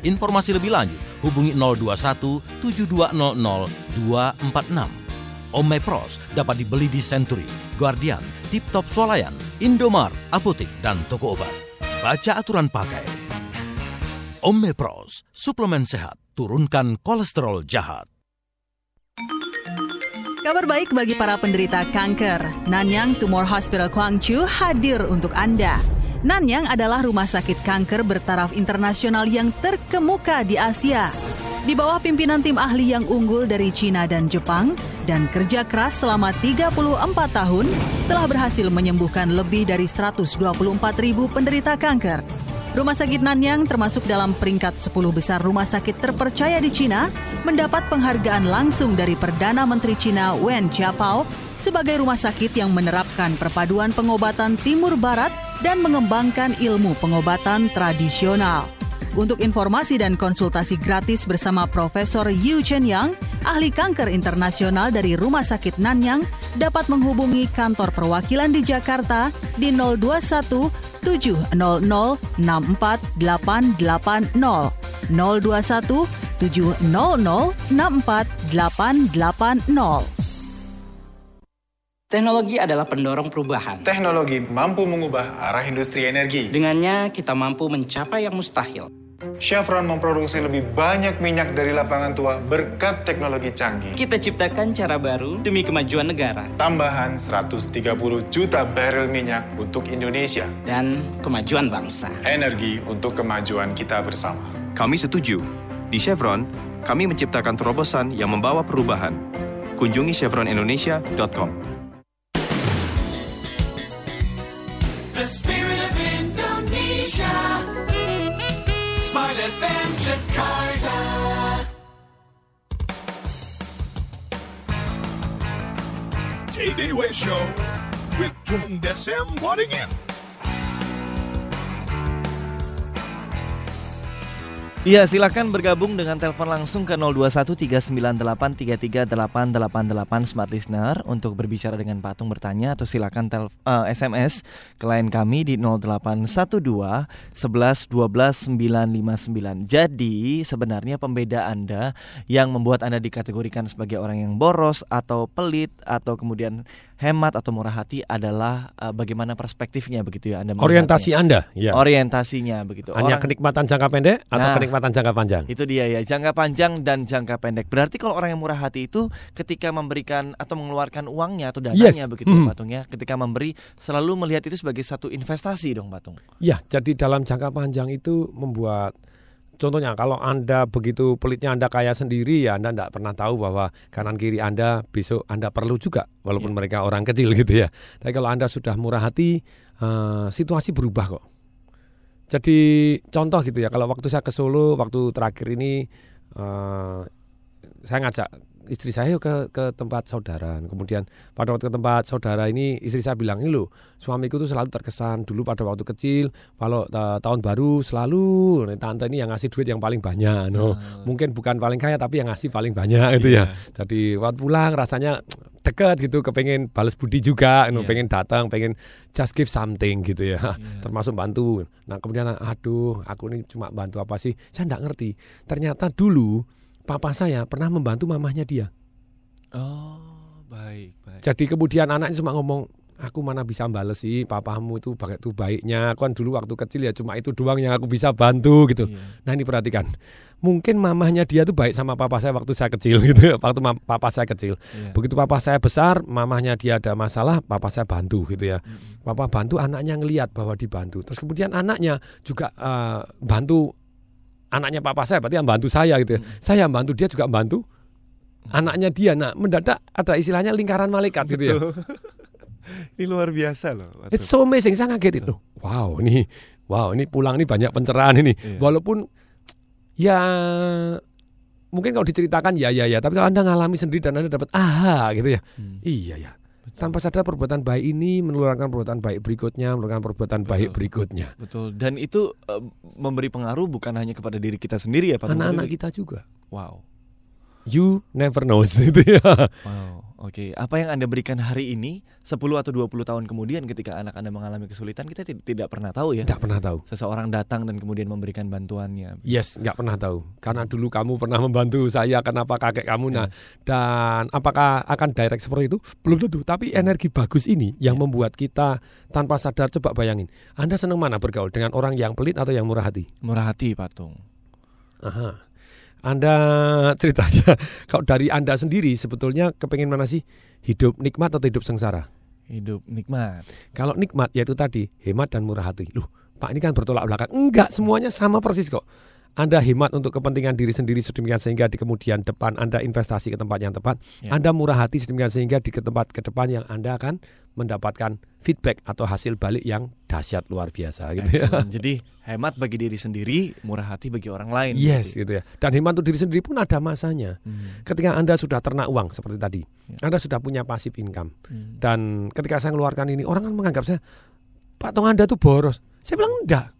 Informasi lebih lanjut, hubungi nol dua satu tujuh dua nol nol dua empat enam. Omepros dapat dibeli di Century, Guardian, Tip Top Swalayan, Indomar, apotek, dan toko obat. Baca aturan pakai. Omepros, suplemen sehat, turunkan kolesterol jahat. Kabar baik bagi para penderita kanker. Nanyang Tumor Hospital Kwangju hadir untuk Anda. Nanyang adalah rumah sakit kanker bertaraf internasional yang terkemuka di Asia. Di bawah pimpinan tim ahli yang unggul dari Cina dan Jepang dan kerja keras selama tiga puluh empat tahun telah berhasil menyembuhkan lebih dari seratus dua puluh empat ribu penderita kanker. Rumah sakit Nanyang termasuk dalam peringkat sepuluh besar rumah sakit terpercaya di Cina, mendapat penghargaan langsung dari Perdana Menteri Cina Wen Jiabao sebagai rumah sakit yang menerapkan perpaduan pengobatan Timur Barat dan mengembangkan ilmu pengobatan tradisional. Untuk informasi dan konsultasi gratis bersama Profesor Yu Chen Yang, ahli kanker internasional dari Rumah Sakit Nanyang, dapat menghubungi kantor perwakilan di Jakarta di nol dua satu tujuh nol nol enam empat delapan delapan nol, nol dua satu tujuh nol nol enam empat delapan delapan nol. Teknologi adalah pendorong perubahan. Teknologi mampu mengubah arah industri energi. Dengannya kita mampu mencapai yang mustahil. Chevron memproduksi lebih banyak minyak dari lapangan tua berkat teknologi canggih. Kita ciptakan cara baru demi kemajuan negara. Tambahan seratus tiga puluh juta barel minyak untuk Indonesia. Dan kemajuan bangsa. Energi untuk kemajuan kita bersama. Kami setuju. Di Chevron, kami menciptakan terobosan yang membawa perubahan. Kunjungi chevron indonesia dot com. The Spirit of Indonesia, Smart F M Jakarta. T D A Way Show with Tung Desem Waringin. Ya, silakan bergabung dengan telepon langsung ke nol dua satu tiga sembilan delapan tiga tiga delapan delapan delapan Smart Listener untuk berbicara dengan Pak Tung, bertanya, atau silakan tel- uh, S M S klien kami di nol delapan satu dua sebelas dua belas sembilan lima sembilan. Jadi sebenarnya pembeda Anda yang membuat Anda dikategorikan sebagai orang yang boros atau pelit atau kemudian hemat atau murah hati adalah uh, bagaimana perspektifnya, begitu ya Anda. Orientasi Anda, ya. Orientasinya begitu. Hanya orang, kenikmatan jangka pendek atau nah, kenikmatan jangka panjang. Itu dia ya, jangka panjang dan jangka pendek. Berarti kalau orang yang murah hati itu ketika memberikan atau mengeluarkan uangnya atau dananya, yes, begitu mm. ya Pak Tung ya, ketika memberi selalu melihat itu sebagai satu investasi dong Pak Tung. Ya, jadi dalam jangka panjang itu membuat, contohnya kalau Anda begitu pelitnya Anda kaya sendiri, ya Anda tidak pernah tahu bahwa kanan kiri Anda besok Anda perlu juga, walaupun yeah. mereka orang kecil gitu ya. Tapi kalau Anda sudah murah hati, uh, situasi berubah kok. Jadi contoh gitu ya, kalau waktu saya ke Solo waktu terakhir ini, uh, saya ngajak istri saya ke ke tempat saudara. Kemudian pada waktu ke tempat saudara ini istri saya bilang, ini loh, suamiku tuh selalu terkesan dulu pada waktu kecil kalau uh, tahun baru selalu tante ini yang ngasih duit yang paling banyak, no. hmm. Mungkin bukan paling kaya tapi yang ngasih paling banyak gitu yeah. ya. Jadi waktu pulang rasanya dekat gitu, kepengen balas budi juga, yeah. no, pengen datang, pengen just give something gitu ya, yeah. termasuk bantu. Nah kemudian, aduh, aku ini cuma bantu apa sih? Saya nggak ngerti. Ternyata dulu papa saya pernah membantu mamahnya dia. Oh, baik, baik. Jadi kemudian anaknya cuma ngomong, aku mana bisa bales sih, papamu itu baik tuh baiknya. Aku kan dulu waktu kecil ya cuma itu doang yang aku bisa bantu gitu. Iya. Nah ini perhatikan, mungkin mamahnya dia tuh baik sama papa saya waktu saya kecil gitu. Waktu papa saya kecil, iya. begitu papa saya besar, mamahnya dia ada masalah, papa saya bantu gitu ya. Mm-hmm. Papa bantu, anaknya ngelihat bahwa dibantu. Terus kemudian anaknya juga uh, bantu. Anaknya papa saya berarti yang bantu saya gitu ya. Hmm. Saya bantu dia juga bantu anaknya dia. Nah mendadak ada istilahnya lingkaran malaikat gitu ya. Ini luar biasa loh. It's so amazing, saya kaget itu. Wow, ini wow, ini pulang ini banyak pencerahan ini. Yeah. Walaupun ya mungkin kalau diceritakan ya ya ya, tapi kalau Anda ngalami sendiri dan Anda dapat aha gitu ya. Hmm. Iya ya. Tanpa sadar perbuatan baik ini menularkan perbuatan baik berikutnya, menularkan perbuatan betul, baik berikutnya. Betul. Dan itu uh, memberi pengaruh bukan hanya kepada diri kita sendiri ya, Pak, anak-anak kita juga. Wow. You never know gitu ya. Wow. Oke, okay. Apa yang Anda berikan hari ini sepuluh atau dua puluh tahun kemudian ketika anak Anda mengalami kesulitan, kita t- tidak pernah tahu ya. Tidak pernah tahu. Seseorang datang dan kemudian memberikan bantuannya. Yes, tidak pernah tahu. Karena dulu kamu pernah membantu saya, kenapa kakek kamu, yes. nah dan apakah akan direct seperti itu? Belum tentu, tapi energi bagus ini yang yes. membuat kita tanpa sadar, coba bayangin. Anda senang mana bergaul, dengan orang yang pelit atau yang murah hati? Murah hati, Pak Tung. Aha. Anda ceritanya, kalau dari Anda sendiri sebetulnya kepengen mana sih? Hidup nikmat atau hidup sengsara? Hidup nikmat. Kalau nikmat yaitu tadi, hemat dan murah hati. Loh, Pak, ini kan bertolak belakang. Enggak, semuanya sama persis kok. Anda hemat untuk kepentingan diri sendiri sedemikian sehingga di kemudian depan Anda investasi ke tempat yang tepat. Ya. Anda murah hati sedemikian sehingga di tempat ke depan yang Anda akan mendapatkan feedback atau hasil balik yang dahsyat luar biasa gitu ya. Jadi hemat bagi diri sendiri, murah hati bagi orang lain. Yes, berarti. Gitu ya. Dan hemat untuk diri sendiri pun ada masanya. Hmm. Ketika Anda sudah ternak uang seperti tadi, ya. Anda sudah punya passive income. Hmm. Dan ketika saya mengeluarkan ini, orang kan menganggap saya, Pak Tung, Anda tuh boros. Saya bilang enggak.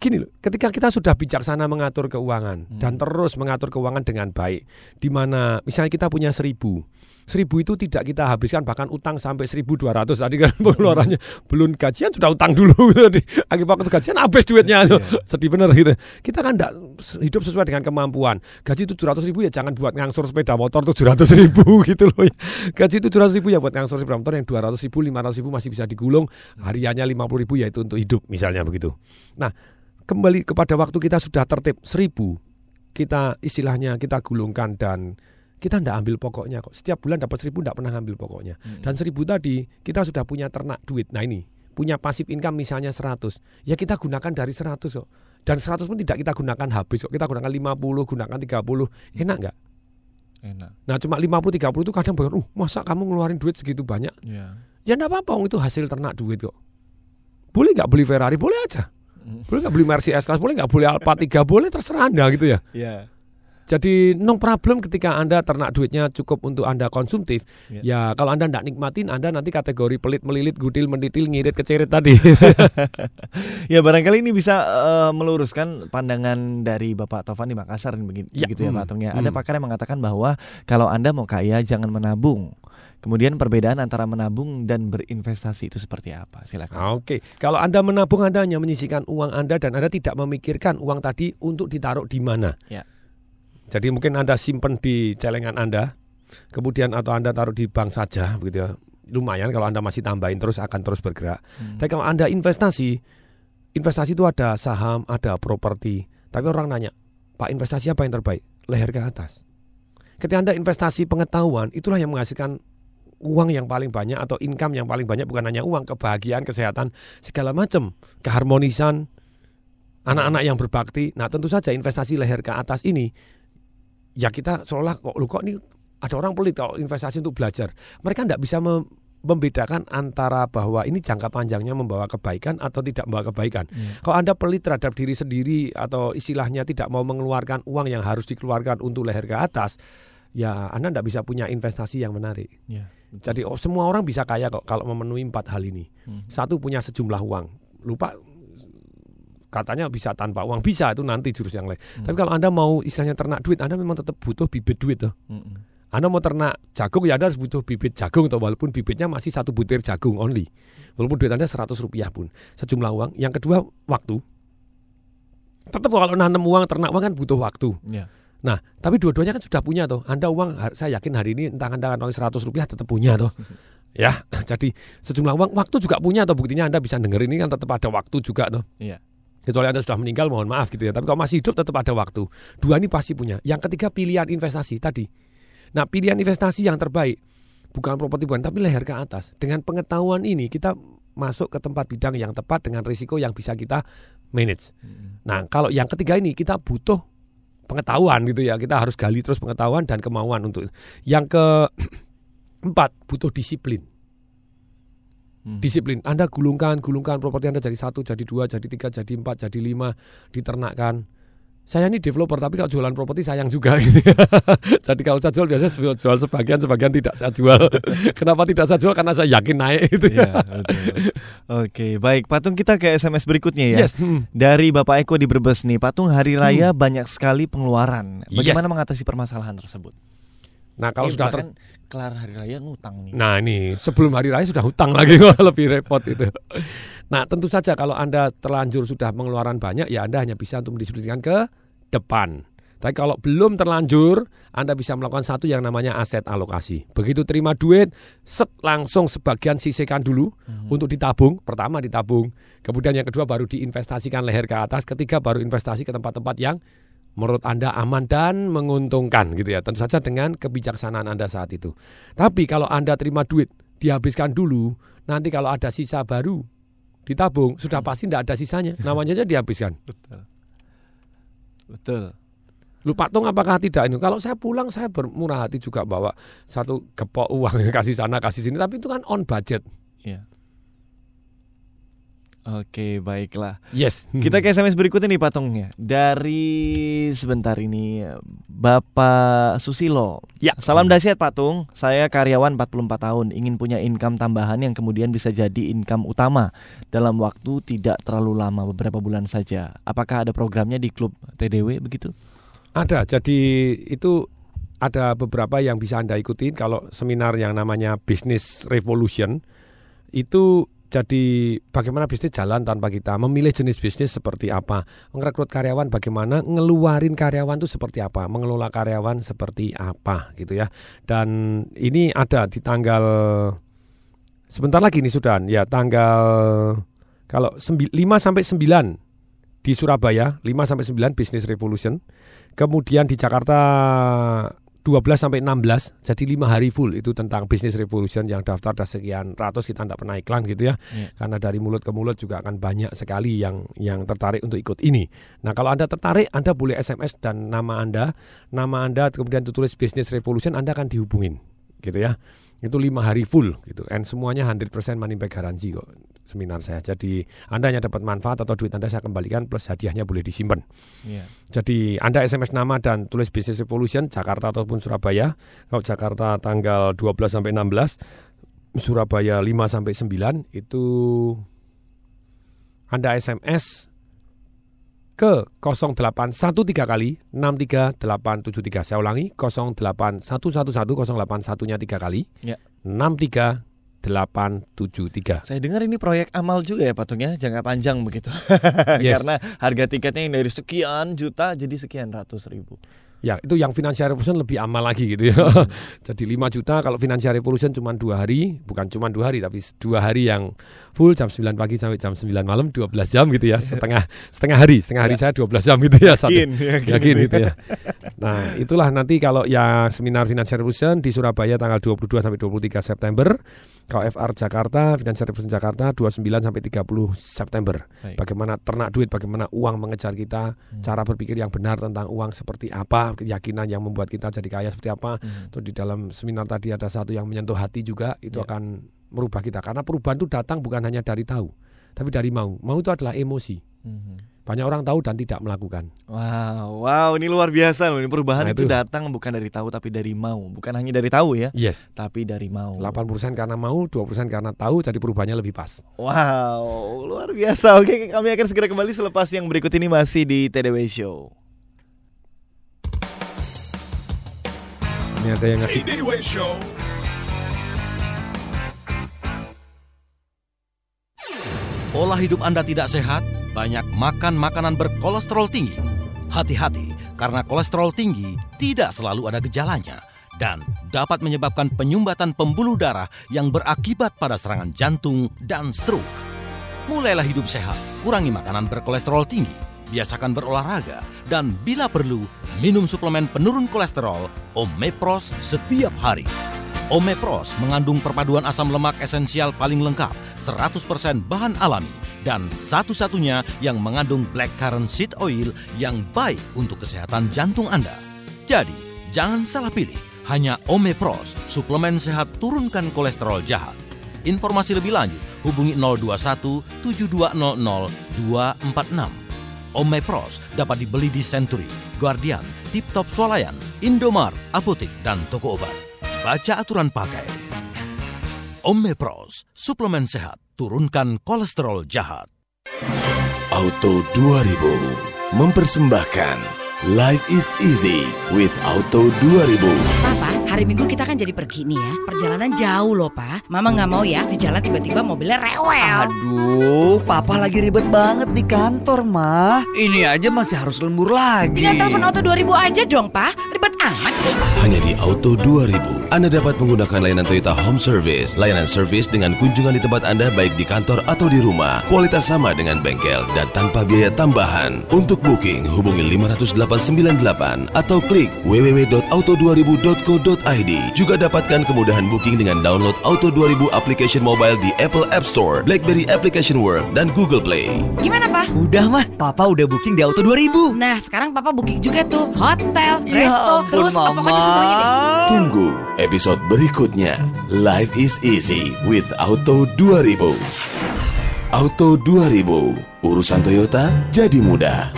Gini loh, ketika kita sudah bijaksana mengatur keuangan hmm. dan terus mengatur keuangan dengan baik, di mana misalnya kita punya seribu, seribu itu tidak kita habiskan, bahkan utang sampai seribu dua ratus tadi kan pengeluarannya, hmm. belum gajian sudah utang dulu, akhir waktu gajian habis duitnya, yeah. sedih bener gitu. Kita kan tidak hidup sesuai dengan kemampuan. Gaji tujuh ratus ribu ya jangan buat ngangsur sepeda motor tujuh ratus ribu gitu loh. Gaji tujuh ratus ribu ya buat ngangsur sepeda motor yang dua ratus ribu, lima ratus ribu masih bisa digulung, hariannya lima puluh ribu ya itu untuk hidup misalnya begitu. Nah. kembali kepada waktu kita sudah tertib seribu, kita istilahnya kita gulungkan dan kita tidak ambil pokoknya kok. Setiap bulan dapat seribu tidak pernah ambil pokoknya. Hmm. Dan seribu tadi kita sudah punya ternak duit. Nah ini punya pasif income misalnya seratus. Ya kita gunakan dari seratus kok. Dan seratus pun tidak kita gunakan habis kok. Kita gunakan lima puluh, gunakan tiga puluh. Enak nggak? Enak. Nah cuma lima puluh, tiga puluh itu kadang banyak. Uh, masa kamu ngeluarin duit segitu banyak? Yeah. Ya tidak apa-apa, itu hasil ternak duit kok. Boleh nggak beli Ferrari? Boleh aja. Boleh nggak beli Mercy S-Class? Boleh nggak beli Alfa tiga? Boleh, terserah Anda gitu ya. Yeah. Jadi no problem ketika Anda ternak duitnya cukup untuk Anda konsumtif. Yeah. Ya kalau Anda tidak nikmatin, Anda nanti kategori pelit, melilit, gudil, menditil, ngirit, kecerit tadi. Ya barangkali ini bisa uh, meluruskan pandangan dari Bapak Taufan di Makassar begitu ya, begitu ya hmm, Pak Tung ya. Ada hmm. pakar yang mengatakan bahwa kalau Anda mau kaya jangan menabung. Kemudian perbedaan antara menabung dan berinvestasi itu seperti apa? Silakan. Oke, kalau Anda menabung, Anda hanya menyisihkan uang Anda dan Anda tidak memikirkan uang tadi untuk ditaruh di mana. Ya. Jadi mungkin Anda simpen di celengan Anda, kemudian atau Anda taruh di bank saja, begitu ya. Lumayan kalau Anda masih tambahin terus akan terus bergerak. Hmm. Tapi kalau Anda investasi, investasi itu ada saham, ada properti. Tapi orang nanya, Pak investasi apa yang terbaik? Leher ke atas. Ketika Anda investasi pengetahuan, itulah yang menghasilkan uang yang paling banyak atau income yang paling banyak, bukan hanya uang, kebahagiaan, kesehatan, segala macam, keharmonisan, anak-anak yang berbakti. Nah tentu saja investasi leher ke atas ini, ya kita seolah kok lu kok ini ada orang pelit kalau investasi untuk belajar. Mereka tidak bisa membedakan antara bahwa ini jangka panjangnya membawa kebaikan atau tidak membawa kebaikan. Hmm. Kalau Anda pelit terhadap diri sendiri atau istilahnya tidak mau mengeluarkan uang yang harus dikeluarkan untuk leher ke atas, ya Anda tidak bisa punya investasi yang menarik. Ya, jadi oh, semua orang bisa kaya kok kalau memenuhi empat hal ini. Hmm. Satu, punya sejumlah uang. Lupa katanya bisa tanpa uang. Bisa, itu nanti jurus yang lain. Hmm. Tapi kalau Anda mau istilahnya ternak duit, Anda memang tetap butuh bibit duit loh. Hmm. Anda mau ternak jagung, ya Anda harus butuh bibit jagung toh, walaupun bibitnya masih satu butir jagung only. Walaupun duit Anda seratus rupiah pun. Sejumlah uang. Yang kedua, waktu. Tetap kalau nanam uang, ternak uang kan butuh waktu. Ya. Nah, tapi dua-duanya kan sudah punya toh. Anda uang, saya yakin hari ini tangan-tangan uang seratus rupiah tetap punya toh. Ya, jadi sejumlah uang, waktu juga punya toh. Buktinya Anda bisa dengerin ini kan tetap ada waktu juga toh. Iya. Kecuali Anda sudah meninggal, mohon maaf gitu ya. Tapi kalau masih hidup tetap ada waktu. Dua ini pasti punya. Yang ketiga, pilihan investasi tadi. Nah, pilihan investasi yang terbaik bukan properti bukan, tapi leher ke atas. Dengan pengetahuan ini kita masuk ke tempat bidang yang tepat dengan risiko yang bisa kita manage. Nah, kalau yang ketiga ini kita butuh pengetahuan gitu ya, kita harus gali terus pengetahuan dan kemauan untuk. Yang keempat, butuh disiplin. Hmm. Disiplin, Anda gulungkan, gulungkan properti Anda jadi satu, jadi dua, jadi tiga, jadi empat, jadi lima, diternakan. Saya ini developer tapi kalau jualan properti sayang juga gitu. Jadi kalau saya jual biasanya jual sebagian, sebagian tidak saya jual. Kenapa tidak saya jual? Karena saya yakin naik itu. Ya, oke, baik Pak Tung, kita ke S M S berikutnya ya. Yes. Hmm. Dari Bapak Eko di Brebes nih, Pak Tung, hari raya hmm. banyak sekali pengeluaran. Bagaimana yes. mengatasi permasalahan tersebut? Nah kalau eh, sudah ter... kelar hari raya ngutang nih. Nah ini sebelum hari raya sudah hutang lagi lebih repot itu. Nah tentu saja kalau Anda terlanjur sudah pengeluaran banyak, ya Anda hanya bisa untuk mendisiplinkan ke depan. Tapi kalau belum terlanjur, Anda bisa melakukan satu yang namanya aset alokasi. Begitu terima duit, set langsung sebagian sisihkan dulu hmm. untuk ditabung. Pertama ditabung, kemudian yang kedua baru diinvestasikan leher ke atas, ketiga baru investasi ke tempat-tempat yang menurut Anda aman dan menguntungkan gitu ya. Tentu saja dengan kebijaksanaan Anda saat itu. Tapi kalau Anda terima duit, dihabiskan dulu, nanti kalau ada sisa baru ditabung, sudah pasti tidak ada sisanya. Namanya saja dihabiskan. Betul. Betul. Lu patung apakah tidak ini? Kalau saya pulang saya bermurah hati juga bawa satu gepok uang kasih sana kasih sini, tapi itu kan on budget. Iya. Oke, baiklah. Yes. Kita ke S M S berikutnya nih Pak Tung ya. Dari sebentar ini Bapak Susilo. Ya. Salam dahsyat Pak Tung. Saya karyawan empat puluh empat tahun, ingin punya income tambahan yang kemudian bisa jadi income utama dalam waktu tidak terlalu lama, beberapa bulan saja. Apakah ada programnya di klub T D W begitu? Ada. Jadi itu ada beberapa yang bisa Anda ikutin. Kalau seminar yang namanya Business Revolution itu, jadi bagaimana bisnis jalan tanpa kita, memilih jenis bisnis seperti apa, merekrut karyawan bagaimana, ngeluarin karyawan itu seperti apa, mengelola karyawan seperti apa gitu ya. Dan ini ada di tanggal, sebentar lagi ini sudah ya, tanggal kalau lima sampai sembilan Di Surabaya lima sampai sembilan Business Revolution. Kemudian di Jakarta dua belas sampai enam belas, jadi lima hari full itu tentang Business Revolution. Yang daftar ada sekian ratus, kita tidak pernah iklan gitu ya. Yeah. Karena dari mulut ke mulut juga akan banyak sekali yang yang tertarik untuk ikut ini. Nah, kalau Anda tertarik, Anda boleh S M S dan nama Anda, nama Anda kemudian tulis Business Revolution, Anda akan dihubungin gitu ya. Itu lima hari full gitu. And semuanya seratus persen money back guarantee kok seminar saya. Jadi Anda hanya dapat manfaat atau duit Anda saya kembalikan plus hadiahnya boleh disimpan. Yeah. Jadi Anda S M S nama dan tulis Business Revolution Jakarta ataupun Surabaya. Kalau Jakarta tanggal dua belas sampai enam belas, Surabaya lima sampai sembilan itu Anda S M S ke nol delapan satu tiga kali enam tiga delapan tujuh tiga. Saya ulangi nol delapan satu satu satu nol delapan satu nya tiga kali ya. enam tiga delapan tujuh tiga. Saya dengar ini proyek amal juga ya Patung ya, jangka panjang begitu. Yes. Karena harga tiketnya yang dari sekian juta jadi sekian ratus ribu. Ya, itu yang Financial Revolution lebih amal lagi gitu ya. Hmm. Jadi lima juta, kalau Financial Revolution cuma dua hari, bukan cuma dua hari tapi dua hari yang full jam sembilan pagi sampai jam sembilan malam, dua belas jam gitu ya. Setengah setengah hari, setengah hari ya. Saya dua belas jam gitu ya. Yakin, yakin, yakin gitu ya. Nah, itulah nanti kalau yang seminar Financial Revolution di Surabaya tanggal dua puluh dua sampai dua puluh tiga September, K F R Jakarta, Financial Revolution Jakarta dua puluh sembilan sampai tiga puluh September. Baik. Bagaimana ternak duit, bagaimana uang mengejar kita, hmm. cara berpikir yang benar tentang uang seperti apa, keyakinan yang membuat kita jadi kaya seperti apa. Hmm. Terus di dalam seminar tadi ada satu yang menyentuh hati juga, itu yeah. akan merubah kita. Karena perubahan itu datang bukan hanya dari tahu, tapi dari mau. Mau itu adalah emosi. Hmm. Banyak orang tahu dan tidak melakukan. Wow, wow, ini luar biasa loh. Ini perubahan nah, itu. itu datang bukan dari tahu tapi dari mau. Bukan hanya dari tahu ya. Yes. Tapi dari mau. delapan puluh persen karena mau, dua puluh persen karena tahu, jadi perubahannya lebih pas. Wow, luar biasa. Oke, kami akan segera kembali selepas yang berikut ini masih di T D A Way Show. Ini ada yang ngasih T D A Way Show. Pola hidup Anda tidak sehat? Banyak makan makanan berkolesterol tinggi. Hati-hati, karena kolesterol tinggi tidak selalu ada gejalanya dan dapat menyebabkan penyumbatan pembuluh darah yang berakibat pada serangan jantung dan stroke. Mulailah hidup sehat, kurangi makanan berkolesterol tinggi, biasakan berolahraga, dan bila perlu, minum suplemen penurun kolesterol Omepros setiap hari. Omepros mengandung perpaduan asam lemak esensial paling lengkap, seratus persen bahan alami, dan satu-satunya yang mengandung blackcurrant seed oil yang baik untuk kesehatan jantung Anda. Jadi, jangan salah pilih, hanya Omepros, suplemen sehat turunkan kolesterol jahat. Informasi lebih lanjut, hubungi nol dua satu tujuh dua nol nol dua empat enam. Omepros dapat dibeli di Century, Guardian, Tip Top Swalayan, Indomart, apotek, dan toko obat. Baca aturan pakai. Omepros, suplemen sehat, turunkan kolesterol jahat. Auto dua ribu mempersembahkan Life is Easy with Auto dua ribu. Papa, hari Minggu kita kan jadi pergi nih ya. Perjalanan jauh loh, Pak. Mama nggak mau ya di jalan tiba-tiba mobilnya rewel. Aduh, Papa lagi ribet banget di kantor, Ma. Ini aja masih harus lembur lagi. Tinggal telepon Auto dua ribu aja dong, Pak. Ribet amat sih. Hanya di Auto dua ribu, Anda dapat menggunakan layanan Toyota Home Service. Layanan service dengan kunjungan di tempat Anda baik di kantor atau di rumah. Kualitas sama dengan bengkel dan tanpa biaya tambahan. Untuk booking, hubungi lima nol delapan sembilan delapan atau klik w w w dot auto dua ribu dot co dot i d. Juga dapatkan kemudahan booking dengan download Auto dua ribu application mobile di Apple App Store, BlackBerry Application World, dan Google Play. Gimana, Pak? Udah, mah. Papa udah booking di Auto dua ribu. Nah, sekarang Papa booking juga tuh hotel, ya resto, ampun, terus pokoknya semuanya deh. Tunggu episode berikutnya. Life is Easy with Auto dua ribu. Auto dua ribu, urusan Toyota jadi mudah.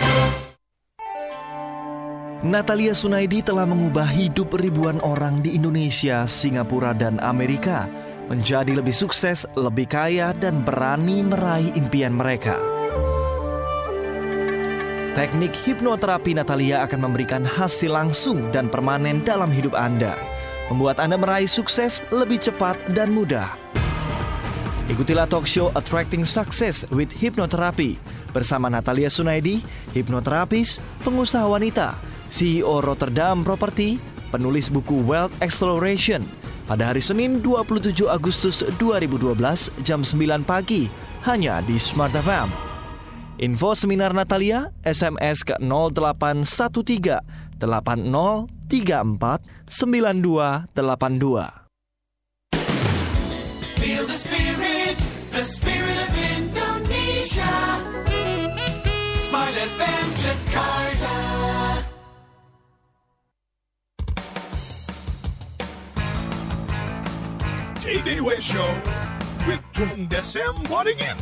Natalia Sunaidi telah mengubah hidup ribuan orang di Indonesia, Singapura, dan Amerika menjadi lebih sukses, lebih kaya, dan berani meraih impian mereka. Teknik hipnoterapi Natalia akan memberikan hasil langsung dan permanen dalam hidup Anda, membuat Anda meraih sukses lebih cepat dan mudah. Ikutilah talk show Attracting Success with Hypnotherapy bersama Natalia Sunaidi, hipnoterapis, pengusaha wanita, C E O Rotterdam Property, penulis buku Wealth Exploration, pada hari Senin dua puluh tujuh Agustus dua ribu dua belas jam sembilan pagi hanya di Smart F M. Info seminar Natalia, S M S ke nol delapan satu tiga delapan nol tiga empat sembilan dua delapan dua. Feel the spirit, the spirit of Indonesia. Smart F M Jakarta. T D A Way Show with Tung Desem Waringin.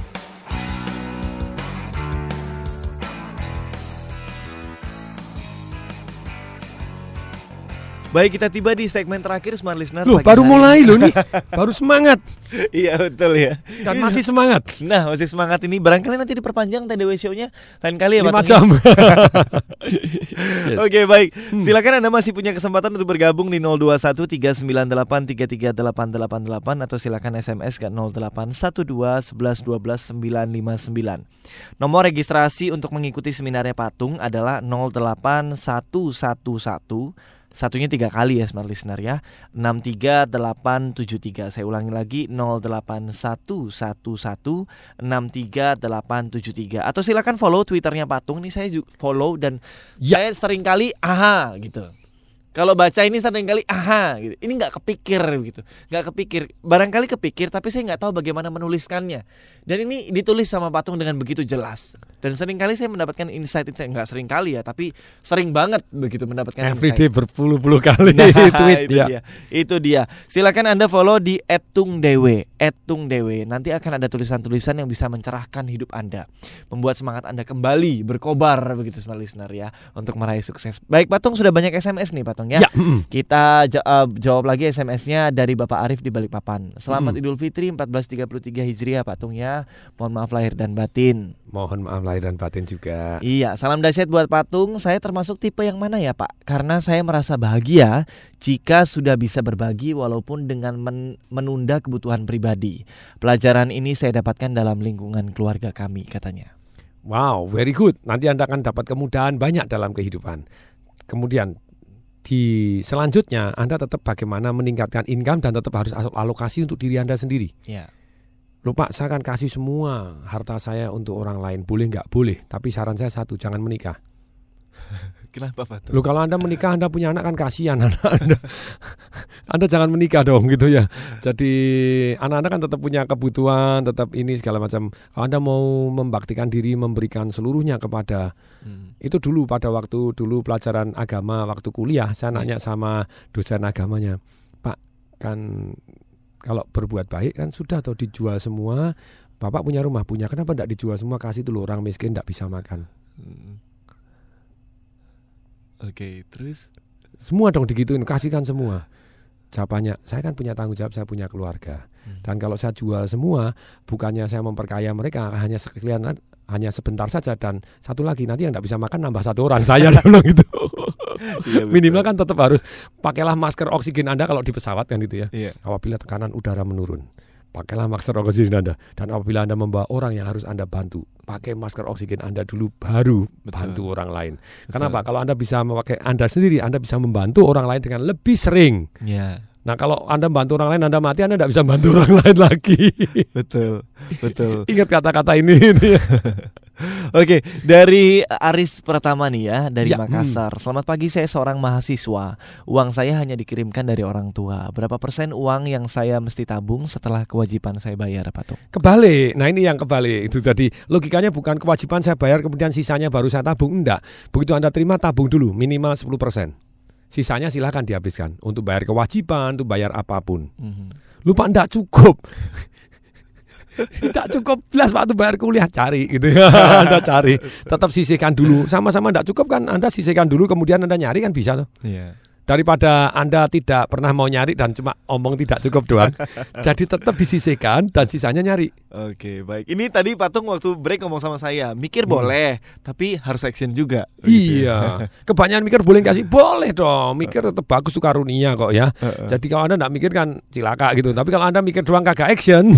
Baik, kita tiba di segmen terakhir Smart Listener. Loh, baru hari. Mulai loh nih. Baru semangat. Iya, betul ya. Dan masih semangat. Nah, masih semangat ini. Barangkali nanti diperpanjang T D W show-nya lain kali ya, Pak. lima jam. Yes. Oke, baik. Silakan Anda masih punya kesempatan untuk bergabung di nol dua satu tiga sembilan delapan tiga tiga delapan delapan delapan atau silakan S M S ke nol delapan satu dua satu satu satu dua sembilan lima sembilan. Nomor registrasi untuk mengikuti seminarnya Patung adalah nol delapan satu satu satu satunya tiga kali ya Smart Listener ya, enam tiga delapan tujuh tiga. Saya ulangi lagi nol delapan satu satu satu enam tiga delapan tujuh tiga. Atau silakan follow Twitternya Patung. Nih saya follow dan ya. Saya sering kali aha gitu. Kalau baca ini sering kali aha gitu. Ini nggak kepikir gitu, nggak kepikir. Barangkali kepikir tapi saya nggak tahu bagaimana menuliskannya. Dan ini ditulis sama Patung dengan begitu jelas. Dan sering kali saya mendapatkan insight itu, nggak sering kali ya, tapi sering banget begitu mendapatkan insight. Everyday berpuluh-puluh kali nah, tweet itu dia. dia. Itu dia. Silakan Anda follow di et tung d w, et tung d w. Nanti akan ada tulisan-tulisan yang bisa mencerahkan hidup Anda, membuat semangat Anda kembali berkobar begitu Smart Listener ya, untuk meraih sukses. Baik, Patung sudah banyak S M S nih Patung ya. ya mm. Kita jawab, jawab lagi S M S-nya dari Bapak Arif di Balikpapan. Selamat mm. Idul Fitri seribu empat ratus tiga puluh tiga Hijriah Patung ya. Mohon maaf lahir dan batin. Mohon maaf lahir dan batin juga. Iya, salam dahsyat buat Patung. Saya termasuk tipe yang mana ya Pak? Karena saya merasa bahagia jika sudah bisa berbagi walaupun dengan men- menunda kebutuhan pribadi. Pelajaran ini saya dapatkan dalam lingkungan keluarga kami katanya. Wow, very good. Nanti Anda akan dapat kemudahan banyak dalam kehidupan. Kemudian di selanjutnya Anda tetap bagaimana meningkatkan income dan tetap harus alokasi untuk diri Anda sendiri. Iya. Lupa, saya akan kasih semua harta saya untuk orang lain. Boleh nggak? Boleh. Tapi saran saya satu, jangan menikah. Kenapa Pak? Lu kalau Anda menikah, Anda punya anak kan kasihan anak Anda. Anda jangan menikah dong gitu ya. Jadi anak-anak kan tetap punya kebutuhan, tetap ini segala macam. Kalau Anda mau membaktikan diri, memberikan seluruhnya kepada hmm. itu dulu pada waktu dulu pelajaran agama waktu kuliah, saya nanya sama dosen agamanya, Pak kan. Kalau berbuat baik kan sudah atau dijual semua, Bapak punya rumah punya, kenapa tidak dijual semua kasih dulu orang miskin tidak bisa makan. Hmm. Oke, okay, terus semua dong digituin, kasihkan semua. Jawabannya, saya kan punya tanggung jawab, saya punya keluarga. Hmm. Dan kalau saya jual semua, bukannya saya memperkaya mereka, hanya sekalian, hanya sebentar saja dan satu lagi nanti yang tidak bisa makan nambah satu orang saya loh gitu. Iya, minimal kan tetap harus pakailah masker oksigen Anda kalau di pesawat kan gitu ya. Iya. Apabila tekanan udara menurun, pakailah masker oksigen Anda. Dan apabila Anda membawa orang yang harus Anda bantu, pakai masker oksigen Anda dulu baru bantu Betul. Orang lain. Betul. Kenapa? Kalau Anda bisa memakai Anda sendiri, Anda bisa membantu orang lain dengan lebih sering. Iya. Nah kalau Anda bantu orang lain, Anda mati, Anda tidak bisa bantu orang lain lagi. Betul, betul. Ingat kata-kata ini. Gitu ya. Oke, dari Aris pertama nih ya, dari ya, Makassar. Hmm. Selamat pagi, saya seorang mahasiswa. Uang saya hanya dikirimkan dari orang tua. Berapa persen uang yang saya mesti tabung setelah kewajiban saya bayar, Pak Tung? Kebalik, nah ini yang kebalik. Itu jadi logikanya bukan kewajiban saya bayar, kemudian sisanya baru saya tabung. Enggak, begitu Anda terima tabung dulu, minimal sepuluh persen. Sisanya silahkan dihabiskan untuk bayar kewajiban, untuk bayar apapun. Mm-hmm. Lupa tidak cukup, tidak cukup belas waktu bayar kuliah cari gitu. Anda cari, tetap sisihkan dulu. Sama-sama tidak cukup kan? Anda sisihkan dulu, kemudian Anda nyari kan bisa tuh. Yeah. Daripada Anda tidak pernah mau nyari dan cuma omong tidak cukup doang. Jadi tetap disisihkan dan sisanya nyari. Oke, baik. Ini tadi Patung waktu break ngomong sama saya, mikir boleh, hmm. tapi harus action juga. Iya. Kebanyakan mikir boleh enggak sih? Boleh dong. Mikir tetap bagus tuh karunia kok ya. Jadi kalau Anda enggak mikir kan cilaka gitu. Tapi kalau Anda mikir doang kagak action,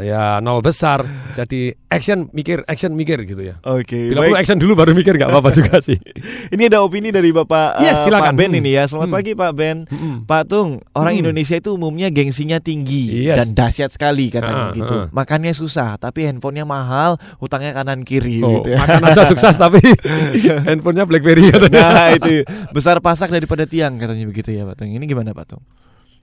ya nol besar. Jadi action mikir, action mikir gitu ya. Oke. Bila perlu action dulu baru mikir enggak apa-apa juga sih. Ini ada opini dari Bapak ya, silakan. Pak Ben ini ya. Selamat hmm. pagi Pak Ben. Hmm. Pak Tung, orang hmm. Indonesia itu umumnya gengsinya tinggi yes. dan dahsyat sekali katanya ah, gitu. Ah. makannya susah tapi handphonenya mahal, hutangnya kanan kiri. Oh, gitu ya. Makan aja sukses tapi handphonenya BlackBerry katanya. Nah itu besar pasak daripada tiang katanya begitu ya Pak Tung. Ini gimana Pak Tung?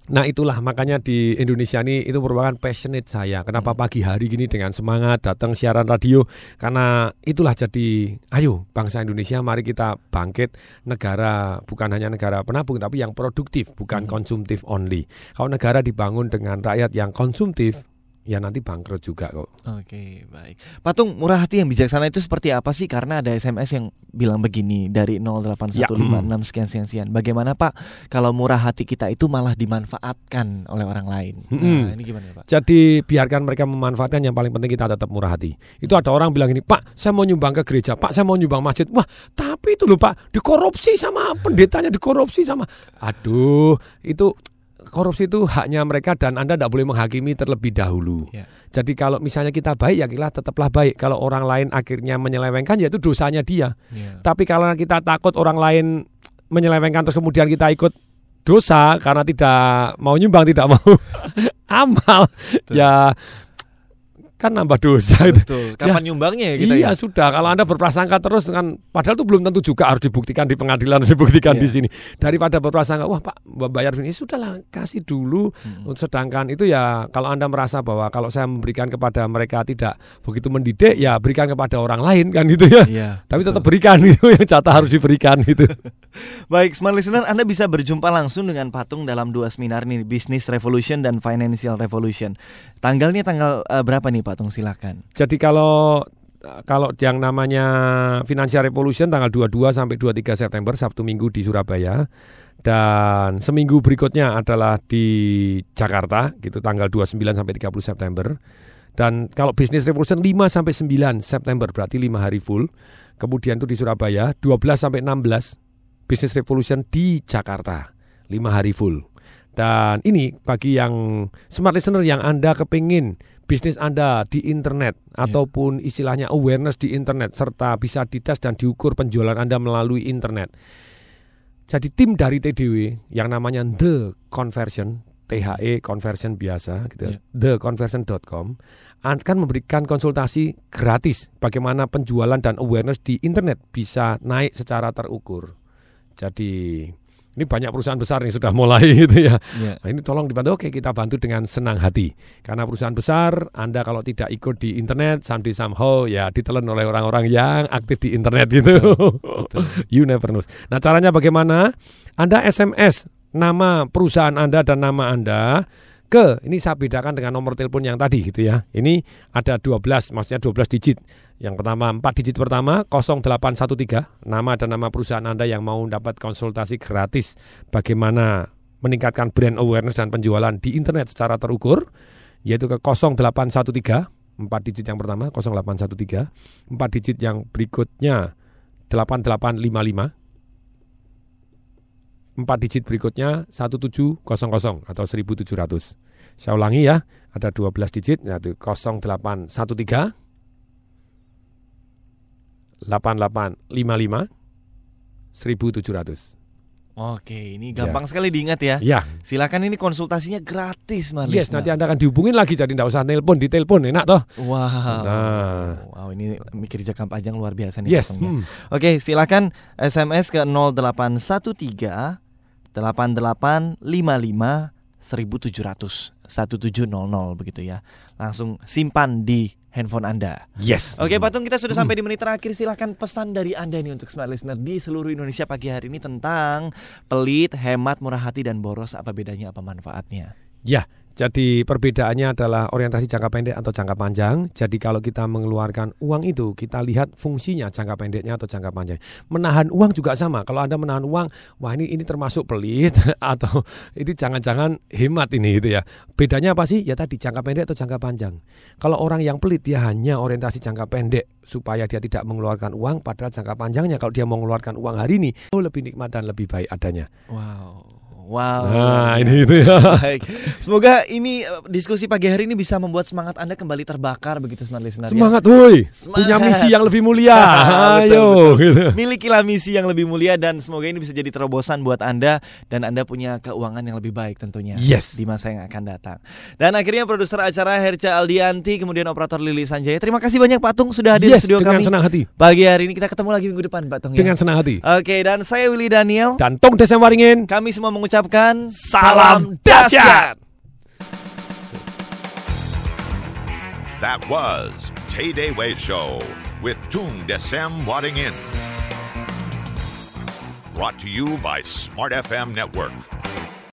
Nah itulah makanya di Indonesia ini itu merupakan passionate saya. Kenapa pagi hari gini dengan semangat datang siaran radio, karena itulah jadi ayo bangsa Indonesia mari kita bangkit, negara bukan hanya negara penabung tapi yang produktif, bukan konsumtif only. Kalau negara dibangun dengan rakyat yang konsumtif ya nanti bangkrut juga kok. Oke baik Pak Tung, murah hati yang bijaksana itu seperti apa sih? Karena ada S M S yang bilang begini dari nol delapan satu lima enam ya, mm. sekian-sekian. Bagaimana Pak kalau murah hati kita itu malah dimanfaatkan oleh orang lain? Mm-hmm. Nah, ini gimana Pak? Jadi biarkan mereka memanfaatkan, yang paling penting kita tetap murah hati. Itu ada orang bilang gini, Pak saya mau nyumbang ke gereja, Pak saya mau nyumbang masjid. Wah tapi itu loh Pak dikorupsi sama pendetanya, dikorupsi sama. Aduh itu korupsi itu haknya mereka dan Anda tidak boleh menghakimi terlebih dahulu. Yeah. Jadi kalau misalnya kita baik ya kita tetaplah baik. Kalau orang lain akhirnya menyelewengkan ya itu dosanya dia. Yeah. Tapi kalau kita takut orang lain menyelewengkan terus kemudian kita ikut dosa karena tidak mau nyumbang, tidak mau amal. Betul. Ya kan nambah dosa. Betul. Itu. Kapan ya, nyumbangnya ya kita? Iya ya? Sudah. Kalau Anda berprasangka terus kan, padahal itu belum tentu juga harus dibuktikan di pengadilan, dibuktikan yeah. di sini. Daripada berprasangka, wah Pak bayar ini, sudahlah kasih dulu. Mm-hmm. Sedangkan itu ya kalau Anda merasa bahwa kalau saya memberikan kepada mereka tidak begitu mendidik, ya berikan kepada orang lain kan gitu ya. Yeah, tapi betul. Tetap berikan gitu, yang jatah harus diberikan gitu. Baik, Smart Listener, Anda bisa berjumpa langsung dengan Pak Tung dalam dua seminar nih, Business Revolution dan Financial Revolution. Tanggalnya tanggal uh, berapa nih Pak? Pak Tung silakan. Jadi kalau kalau yang namanya Financial Revolution tanggal dua puluh dua sampai dua puluh tiga September Sabtu Minggu di Surabaya, dan seminggu berikutnya adalah di Jakarta gitu tanggal dua puluh sembilan sampai tiga puluh September. Dan kalau Business Revolution lima sampai sembilan September berarti lima hari full. Kemudian itu di Surabaya dua belas sampai enam belas Business Revolution di Jakarta lima hari full. Dan ini bagi yang Smart Listener yang Anda kepingin bisnis Anda di internet yeah. ataupun istilahnya awareness di internet, serta bisa dites dan diukur penjualan Anda melalui internet. Jadi tim dari T D W yang namanya The Conversion, T H E Conversion biasa gitu, yeah. the conversion dot com akan memberikan konsultasi gratis bagaimana penjualan dan awareness di internet bisa naik secara terukur. Jadi ini banyak perusahaan besar nih sudah mulai gitu ya. Yeah. Nah, ini tolong dibantu. Oke, kita bantu dengan senang hati. Karena perusahaan besar, Anda kalau tidak ikut di internet, someday somehow ya ditelan oleh orang-orang yang aktif di internet gitu. Betul. Betul. You never know. Nah, caranya bagaimana? Anda S M S nama perusahaan Anda dan nama Anda ke, ini saya bedakan dengan nomor telepon yang tadi gitu ya. Ini ada dua belas, maksudnya dua belas digit. Yang pertama empat digit pertama nol delapan satu tiga, nama dan nama perusahaan Anda yang mau dapat konsultasi gratis bagaimana meningkatkan brand awareness dan penjualan di internet secara terukur, yaitu ke nol delapan satu tiga, empat digit yang pertama nol delapan satu tiga, empat digit yang berikutnya delapan delapan lima lima, empat digit berikutnya tujuh belas nol nol atau seribu tujuh ratus. Saya ulangi ya, ada dua belas digit, yaitu nol delapan satu tiga delapan delapan lima lima seribu tujuh ratus. Oke, ini gampang ya. Sekali diingat ya. Ya. Silakan, ini konsultasinya gratis, Mas. Yes, nanti Anda akan dihubungin lagi, jadi tidak usah telepon, ditelepon enak toh. Wow. Nah. Wow, ini mikir jangka panjang luar biasa nih. Yes. Hmm. Oke, silakan S M S ke nol delapan satu tiga delapan delapan lima lima seribu tujuh ratus seribu tujuh ratus begitu ya. Langsung simpan di handphone Anda. Yes. Oke Pak Tung, kita sudah sampai di menit terakhir. Silahkan pesan dari Anda nih untuk Smart Listener di seluruh Indonesia pagi hari ini tentang pelit, hemat, murah hati, dan boros. Apa bedanya, apa manfaatnya? Ya, jadi perbedaannya adalah orientasi jangka pendek atau jangka panjang. Jadi kalau kita mengeluarkan uang itu, kita lihat fungsinya, jangka pendeknya atau jangka panjang. Menahan uang juga sama. Kalau Anda menahan uang, wah ini ini termasuk pelit atau itu jangan-jangan hemat ini gitu ya. Bedanya apa sih? Ya tadi jangka pendek atau jangka panjang. Kalau orang yang pelit dia hanya orientasi jangka pendek supaya dia tidak mengeluarkan uang, padahal jangka panjangnya kalau dia mau mengeluarkan uang hari ini, oh lebih nikmat dan lebih baik adanya. Wow. Wow. Nah, ini itu. Baik. Semoga ini diskusi pagi hari ini bisa membuat semangat Anda kembali terbakar begitu senari-senari. Semangat, woi. Punya misi yang lebih mulia. Ayo, betul, betul. Gitu. Milikilah misi yang lebih mulia dan semoga ini bisa jadi terobosan buat Anda dan Anda punya keuangan yang lebih baik tentunya. Yes. Di masa yang akan datang. Dan akhirnya produser acara Herca Aldianti, kemudian operator Lili Sanjaya. Terima kasih banyak Pak Tung sudah hadir yes, di studio kami. Yes, dengan senang hati. Pagi hari ini kita ketemu lagi minggu depan Pak Tung ya. Dengan senang hati. Oke, dan saya Willy Daniel dan Tung Desem Waringin. Kami semua mengucapkan ucapkan salam dahsyat. That was T D A Way Show with Tung Desem Waringin. Brought to you by Smart F M Network.